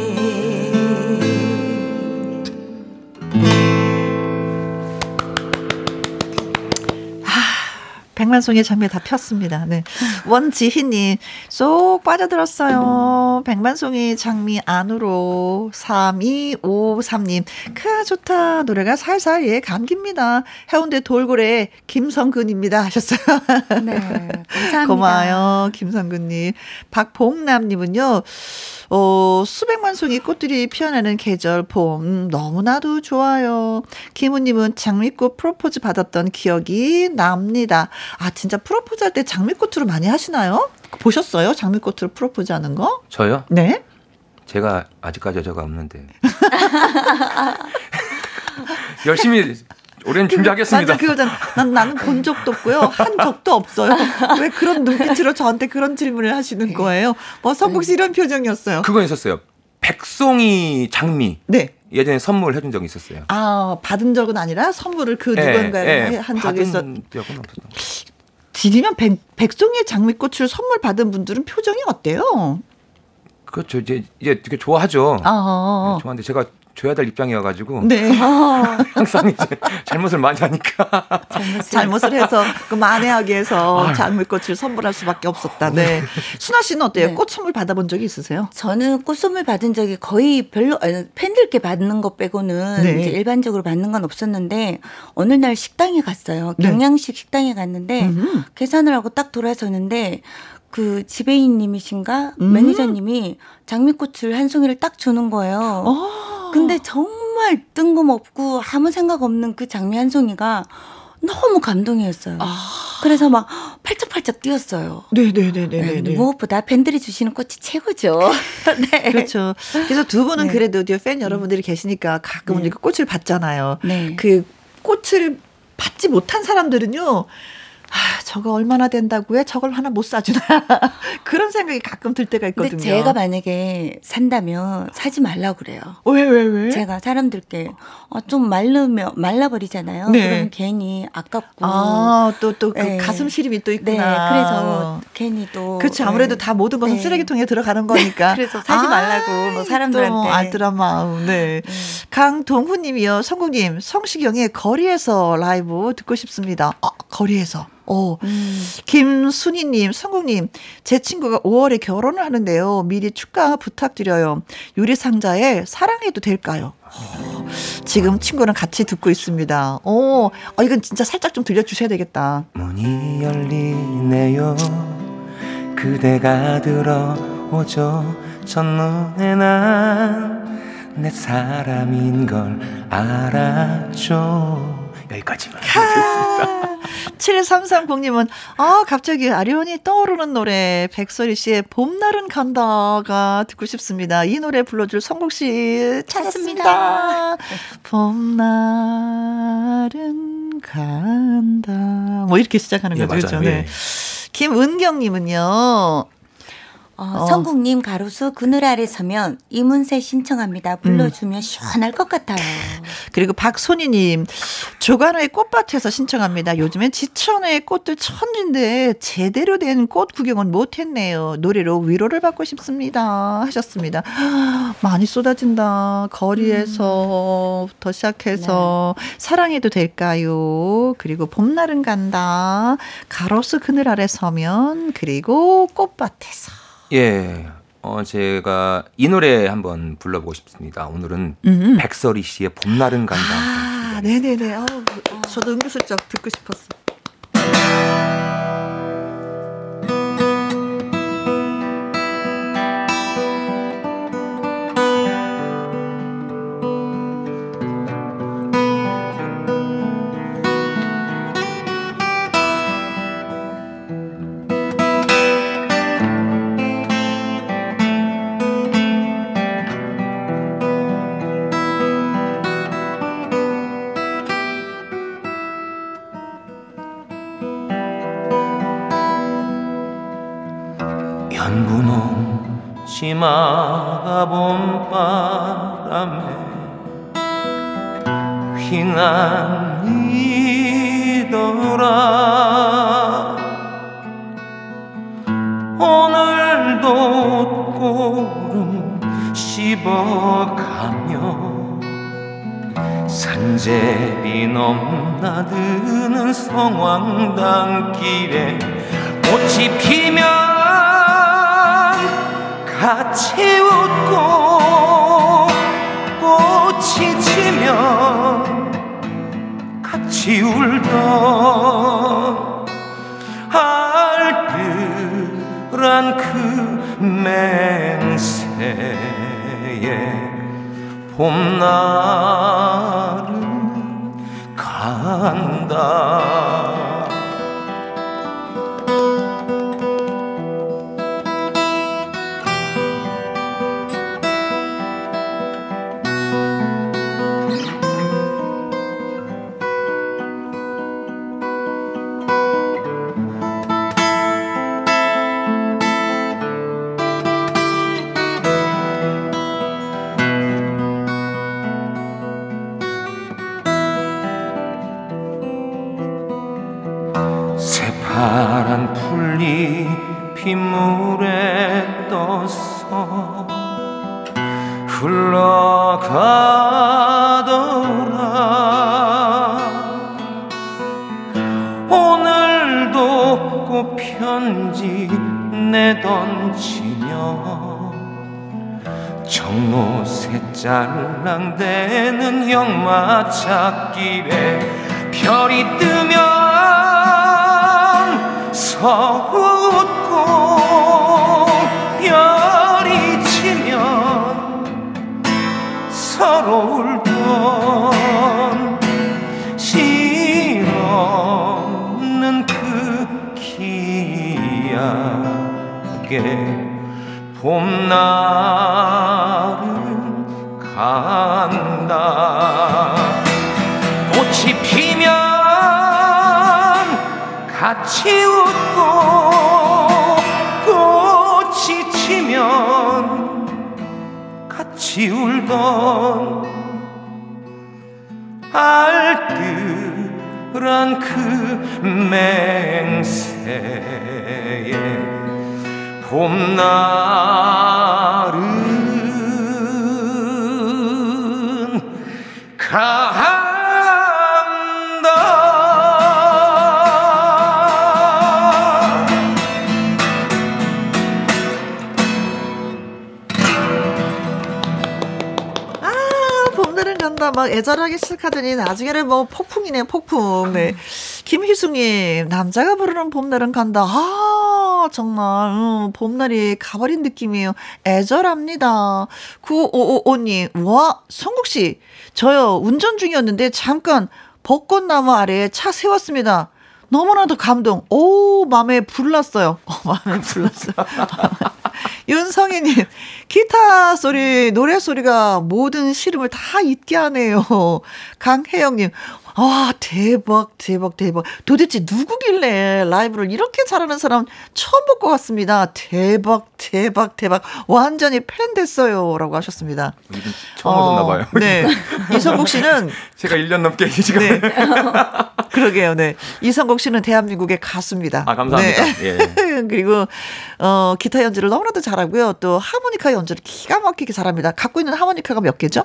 백만송이의 장미 다 폈습니다. 네. 원지희님 쏙 빠져들었어요. 백만송이 장미 안으로. 3253님 크 좋다. 노래가 살살 예 감깁니다. 해운대 돌고래 김성근입니다 하셨어요. 네, 감사합니다. 고마워요 김성근님. 박봉남님은요 수백만 송이 꽃들이 피어나는 계절 봄 너무나도 좋아요. 김우님은 장미꽃 프로포즈 받았던 기억이 납니다. 아 진짜 프로포즈 할 때 장미꽃으로 많이 하시나요? 보셨어요? 장미꽃으로 프로포즈 하는 거? 저요? 네. 제가 아직까지 여자가 없는데 열심히 올해는 준비하겠습니다. 맞아, 그거잖아. 나는 본 적도 없고요. 한 적도 없어요. 왜 그런 눈빛으로 저한테 그런 질문을 하시는 거예요? 뭐 성국 씨 이런 표정이었어요. 그건 있었어요. 백송이 장미. 네. 예전에 선물해 준 적이 있었어요. 아, 받은 적은 아니라 선물을 그 누군가에게 한 적이 있었. 드리면 백송이 장미꽃을 선물 받은 분들은 표정이 어때요? 그렇죠. 이제 되게 좋아하죠. 아. 좋아하는데 제가 줘야 될 입장이어가지고. 네. 항상 이제 잘못을 많이 하니까. 잘못을 해서 그 만회하기 위해서 장미꽃을 선물할 수밖에 없었다. 네. 순아 씨는 어때요? 네. 꽃 선물 받아본 적이 있으세요? 저는 꽃 선물 받은 적이 거의 별로, 팬들께 받는 것 빼고는 네. 이제 일반적으로 받는 건 없었는데, 어느 날 식당에 갔어요. 경양식 네. 식당에 갔는데, 계산을 하고 딱 돌아서는데, 그 지배인님이신가 매니저님이 장미꽃을 한 송이를 딱 주는 거예요. 오. 근데 정말 뜬금없고 아무 생각 없는 그 장미 한 송이가 너무 감동이었어요. 아. 그래서 막 팔짝팔짝 뛰었어요. 네네네네. 네, 무엇보다 팬들이 주시는 꽃이 최고죠. 네. 그렇죠. 그래서 두 분은 네. 그래도 팬 여러분들이 계시니까 가끔 네. 꽃을 받잖아요. 네. 그 꽃을 받지 못한 사람들은요. 아, 저거 얼마나 된다고 해? 저걸 하나 못 사주나? 그런 생각이 가끔 들 때가 있거든요. 근데 제가 만약에 산다면 사지 말라고 그래요. 왜? 제가 사람들께 좀 말라버리잖아요. 네. 그럼 괜히 아깝고. 아, 또 그 네. 가슴 시림이 또 있구나. 네, 그래서 괜히 또. 그렇죠. 아무래도 네. 다 모든 것은 네. 쓰레기통에 들어가는 거니까. 네. 그래서 사지 말라고 뭐 사람들한테. 알뜰한 마음. 네. 강동훈님이요. 성국님, 성시경의 거리에서 라이브 듣고 싶습니다. 거리에서. 김순희님, 성국님, 제 친구가 5월에 결혼을 하는데요. 미리 축가 부탁드려요. 유리상자에 사랑해도 될까요? 지금 친구랑 같이 듣고 있습니다. 이건 진짜 살짝 좀 들려주셔야 되겠다. 문이 열리네요. 그대가 들어오죠. 첫눈에 난 내 사람인 걸 알았죠. 여기까지만 하겠습니다. 7330님은 갑자기 아련히 떠오르는 노래 백설이 씨의 봄날은 간다가 듣고 싶습니다. 이 노래 불러줄 성국 씨 찾았습니다. 봄날은 간다 이렇게 시작하는 거죠. 네, 맞아요. 그렇죠? 네. 김은경님은요 성국님 가로수 그늘 아래 서면 이문세 신청합니다. 불러주면 시원할 것 같아요. 그리고 박소니님 조간호의 꽃밭에서 신청합니다. 요즘엔 지천의 꽃들 천지인데 제대로 된 꽃 구경은 못했네요. 노래로 위로를 받고 싶습니다 하셨습니다. 많이 쏟아진다. 거리에서부터 시작해서 네. 사랑해도 될까요? 그리고 봄날은 간다. 가로수 그늘 아래 서면 그리고 꽃밭에서. 예, 제가 이 노래 한번 불러보고 싶습니다. 오늘은 백설이 씨의 봄날은 간다. 아, 네네네. 저도 은근슬쩍 듣고 싶었어요. 치마가 봄바람에 휘날리더라. 오늘도 꼬름 씹어가며 산제비 넘나드는 성황당길에 꽃이 피면 같이 웃고 꽃이 지면 같이 울던 알뜰한 그 맹세에 봄날은 간다. 파란 풀잎이 물에 떠서 흘러가더라. 오늘도 꽃편지 내던지며 정노새 짤랑대는 역마찻길에 별이 뜨면 서로 웃고 별이 지면 서로 울던 실없는 그 기억에 봄날은 간다. 꽃이 피면 같이 웃고 꽃이 지면 같이 울던 알뜰한 그 맹세에 봄날은 가. 막 애절하게 시작하더니 나중에는 뭐 폭풍이네 폭풍. 네. 김희숙님 남자가 부르는 봄날은 간다. 아 정말 봄날이 가버린 느낌이에요. 애절합니다. 9555님 와 성국씨 저요 운전 중이었는데 잠깐 벚꽃 나무 아래에 차 세웠습니다. 너무나도 감동. 오 마음에 불났어요. 마음에 불났어요. 윤성희님, 기타 소리, 노래 소리가 모든 시름을 다 잊게 하네요. 강혜영님, 와, 대박. 도대체 누구길래 라이브를 이렇게 잘하는 사람 처음 볼 것 같습니다. 대박. 완전히 팬 됐어요. 라고 하셨습니다. 처음 오셨나봐요. 네. 이성국 씨는. 제가 1년 넘게 지금. 네. 그러게요. 네. 이성국 씨는 대한민국의 가수입니다. 아, 감사합니다. 네. 예. 그리고, 기타 연주를 너무나도 잘하고요. 또 하모니카 연주를 기가 막히게 잘합니다. 갖고 있는 하모니카가 몇 개죠?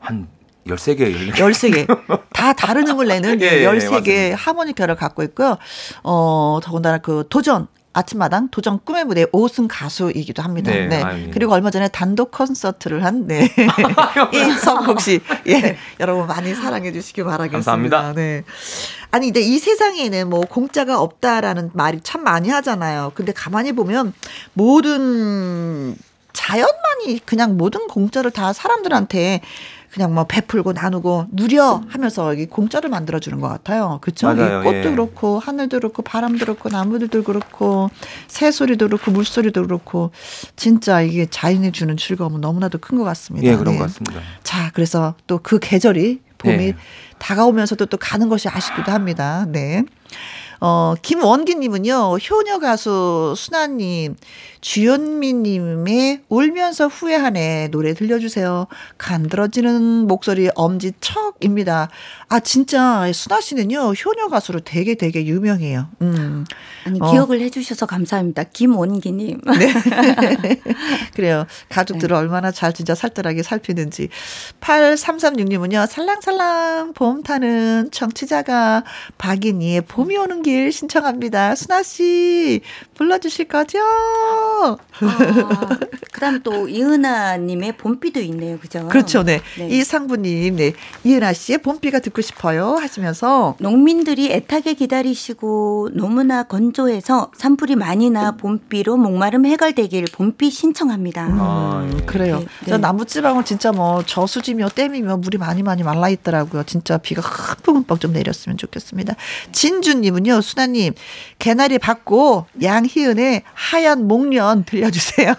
한. 13개. 다 다른 음을 내는 13개 예, 하모니카를 갖고 있고요. 더군다나 그 도전, 아침마당 도전 꿈의 무대 5승 가수이기도 합니다. 네. 네. 그리고 얼마 전에 단독 콘서트를 한, 네. 이성국 씨. 예. 여러분 많이 사랑해 주시기 바라겠습니다. 감사합니다. 네. 아니, 근데 이 세상에는 뭐 공짜가 없다라는 말이 참 많이 하잖아요. 근데 가만히 보면 모든 자연만이 그냥 모든 공짜를 다 사람들한테 그냥 뭐 베풀고 나누고 누려 하면서 이 공짜를 만들어주는 것 같아요. 그렇죠? 맞아요, 꽃도 예. 그렇고 하늘도 그렇고 바람도 그렇고 나무들도 그렇고 새소리도 그렇고 물소리도 그렇고 진짜 이게 자연이 주는 즐거움은 너무나도 큰 것 같습니다. 예, 그런 네. 것 같습니다. 자, 그래서 또 그 계절이 봄이 네. 다가오면서도 또 가는 것이 아쉽기도 합니다. 네. 김원기님은요, 효녀 가수 순아님, 주현미님의 울면서 후회하네 노래 들려주세요. 간드러지는 목소리 엄지척입니다. 아, 진짜 순아 씨는요, 효녀 가수로 되게 유명해요. 아니, 기억을 해주셔서 감사합니다. 김원기님. 네. 그래요. 가족들을 얼마나 잘 진짜 살뜰하게 살피는지. 8336님은요, 살랑살랑 봄 타는 청취자가 박인희의 봄이 오는 길 신청합니다. 순아 씨 불러주실 거죠? 그다음 또 이은아님의 봄비도 있네요, 그죠? 그렇죠, 네. 네. 이상부님, 네. 이은아 씨의 봄비가 듣고 싶어요 하시면서 농민들이 애타게 기다리시고 너무나 건조해서 산불이 많이 나 봄비로 목마름 해결되길 봄비 신청합니다. 그래요. 네, 네. 저 남부지방은 진짜 뭐 저수지며 댐이며 물이 많이 말라 있더라고요. 진짜 비가 흠뻑 좀 내렸으면 좋겠습니다. 진주님은요. 순아님, 개나리 받고 양희은의 하얀 목련 들려주세요.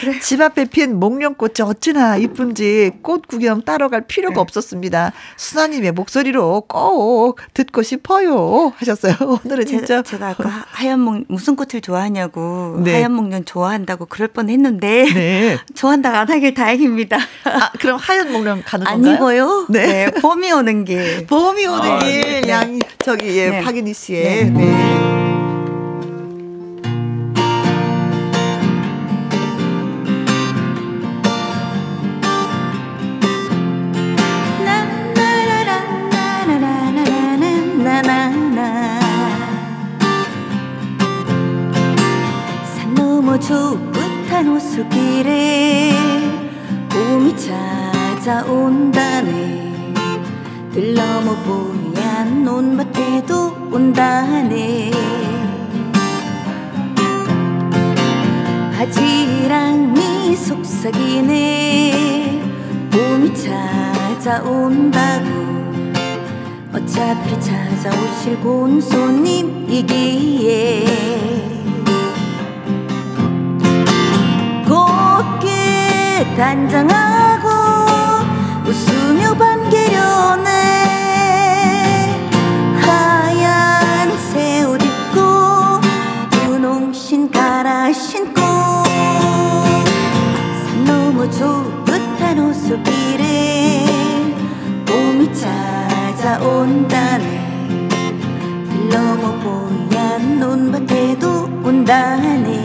그래. 집 앞에 핀 목련꽃이 어찌나 이쁜지 꽃 구경 따러 갈 필요가 네. 없었습니다. 순아님의 목소리로 꼭 듣고 싶어요 하셨어요. 오늘은 진짜 제가 아까 하얀 목 무슨 꽃을 좋아하냐고 네. 하얀 목련 좋아한다고 그럴 뻔했는데 네. 좋아한다고 안 하길 다행입니다. 아, 그럼 하얀 목련 가는 건가요? 아니고요. 네. 네, 봄이 오는 길. 봄이 오는 길. 네. 양 저기 예, 네. 박인희 씨의. 네. 네. 네. 풋풋한 호수길에 봄이 찾아온다네. 늘 넘어 보얀 논밭에도 온다네. 바지랑이 속삭이네. 봄이 찾아온다고. 어차피 찾아오실 곤 손님이기에 곱게 단장하고 웃으며 반기려네. 하얀새 옷 입고 분홍신 갈아 신고 산 넘어 좁은 호수길에 봄이 찾아온다네. 길 넘어 보얀 논밭에도 온다네.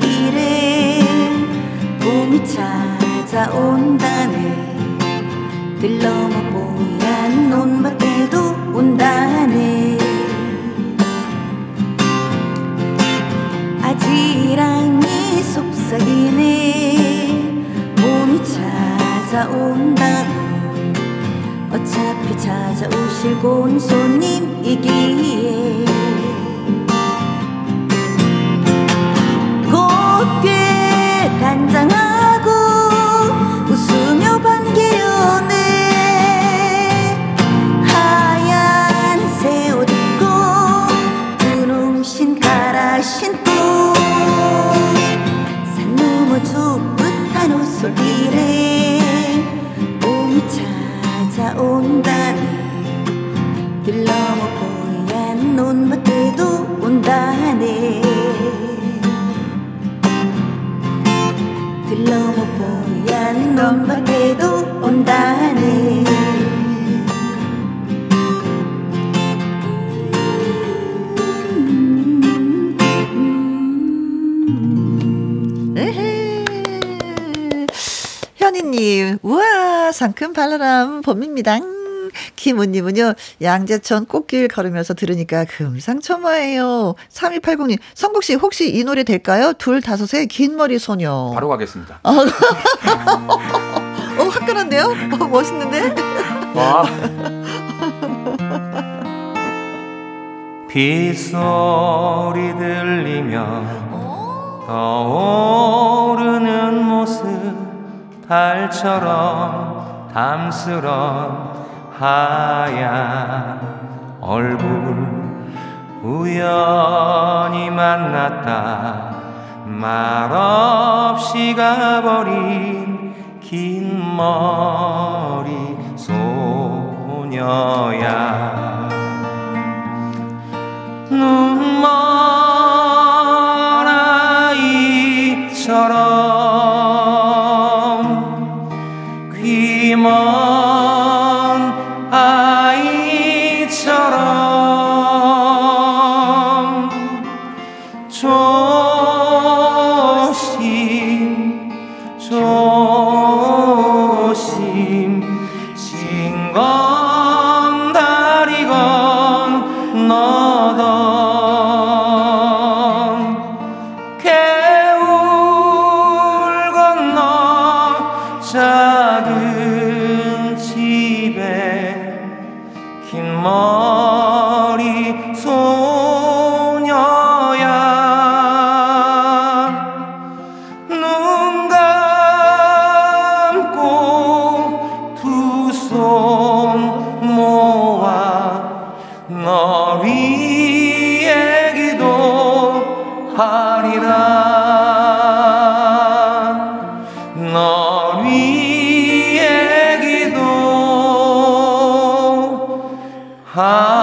길에 봄이 찾아온다네. 늘 넘어 보얀 논밭에도 온다네. 아지랑이 속삭이네. 봄이 찾아온다고. 어차피 찾아오실 곤 손님이기에 솔길에 봄이 찾아온다네. 들 넘어 보얀 논밭에도 온다네. 들 넘어 보얀 논밭에도 온다네. 님, 우와, 상큼 발랄함 봄입니다. 김은님은요, 양재천 꽃길 걸으면서 들으니까 금상첨화예요. 3280님, 성국씨 혹시 이 노래 될까요? 25에 긴머리 소녀. 바로 가겠습니다. 확 끊었네요. 멋있는데. 와. 빗소리 들리며 떠오르는 모습, 달처럼 담스런 하얀 얼굴, 우연히 만났다 말없이 가버린 긴 머리 소녀야. 눈먼 아이처럼 먼 아이처럼 조심 조심 진건 다리건 너던 개울 건너 작은 머리 소녀야. 눈 감고 두 손 모아 너 위에 기도하리라. 너 위에 하리라.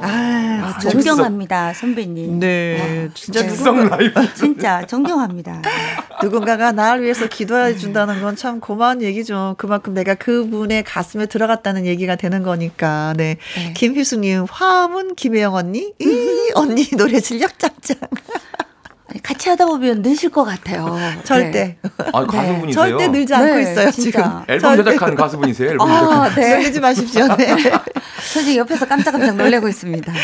아, 존경합니다, 선배님. 네, 진짜 즉석 라이브. 진짜 존경합니다. 누군가가 나를 위해서 기도해 준다는 건 참 고마운 얘기죠. 그만큼 내가 그분의 가슴에 들어갔다는 얘기가 되는 거니까. 네, 네. 김희수님, 화음은 김혜영 언니. 언니 노래 실력 짱짱. 같이 하다 보면 느실 것 같아요. 절대. 네. 아, 가수분이세요? 네. 절대 늘지 않고 네, 있어요, 진짜. 지금. 앨범 제작한 가수분이세요? 앨범 제작한. 네. 늘지 마십시오. 네. 솔직히 옆에서 깜짝깜짝 놀래고 있습니다. 네.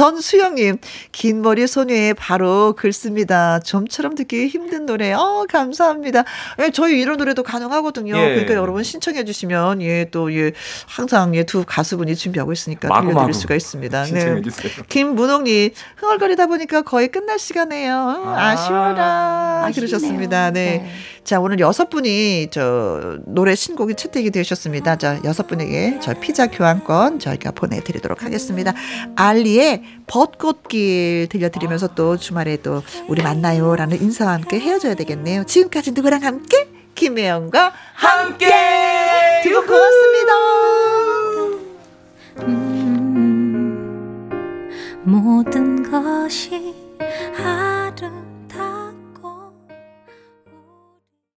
전수영님, 긴 머리 소녀의 바로 글 씁니다. 좀처럼 듣기 힘든 노래. 감사합니다. 예, 저희 이런 노래도 가능하거든요. 예. 그러니까 여러분 신청해 주시면 항상 두 가수분이 준비하고 있으니까 들려드릴 수가 있습니다. 네. 김문옥님, 흥얼거리다 보니까 거의 끝날 시간 네요. 아쉬워라. 아쉽네요. 그러셨습니다. 네. 네. 자, 오늘 6분이 저 노래 신곡이 채택이 되셨습니다. 자, 6분에게 저 피자 교환권 저희가 보내드리도록 하겠습니다. 알리의 벚꽃길 들려드리면서 또 주말에 또 우리 만나요라는 인사와 함께 헤어져야 되겠네요. 지금까지 누구랑 함께? 김혜영과 함께. 되고 고맙습니다. 모든 것이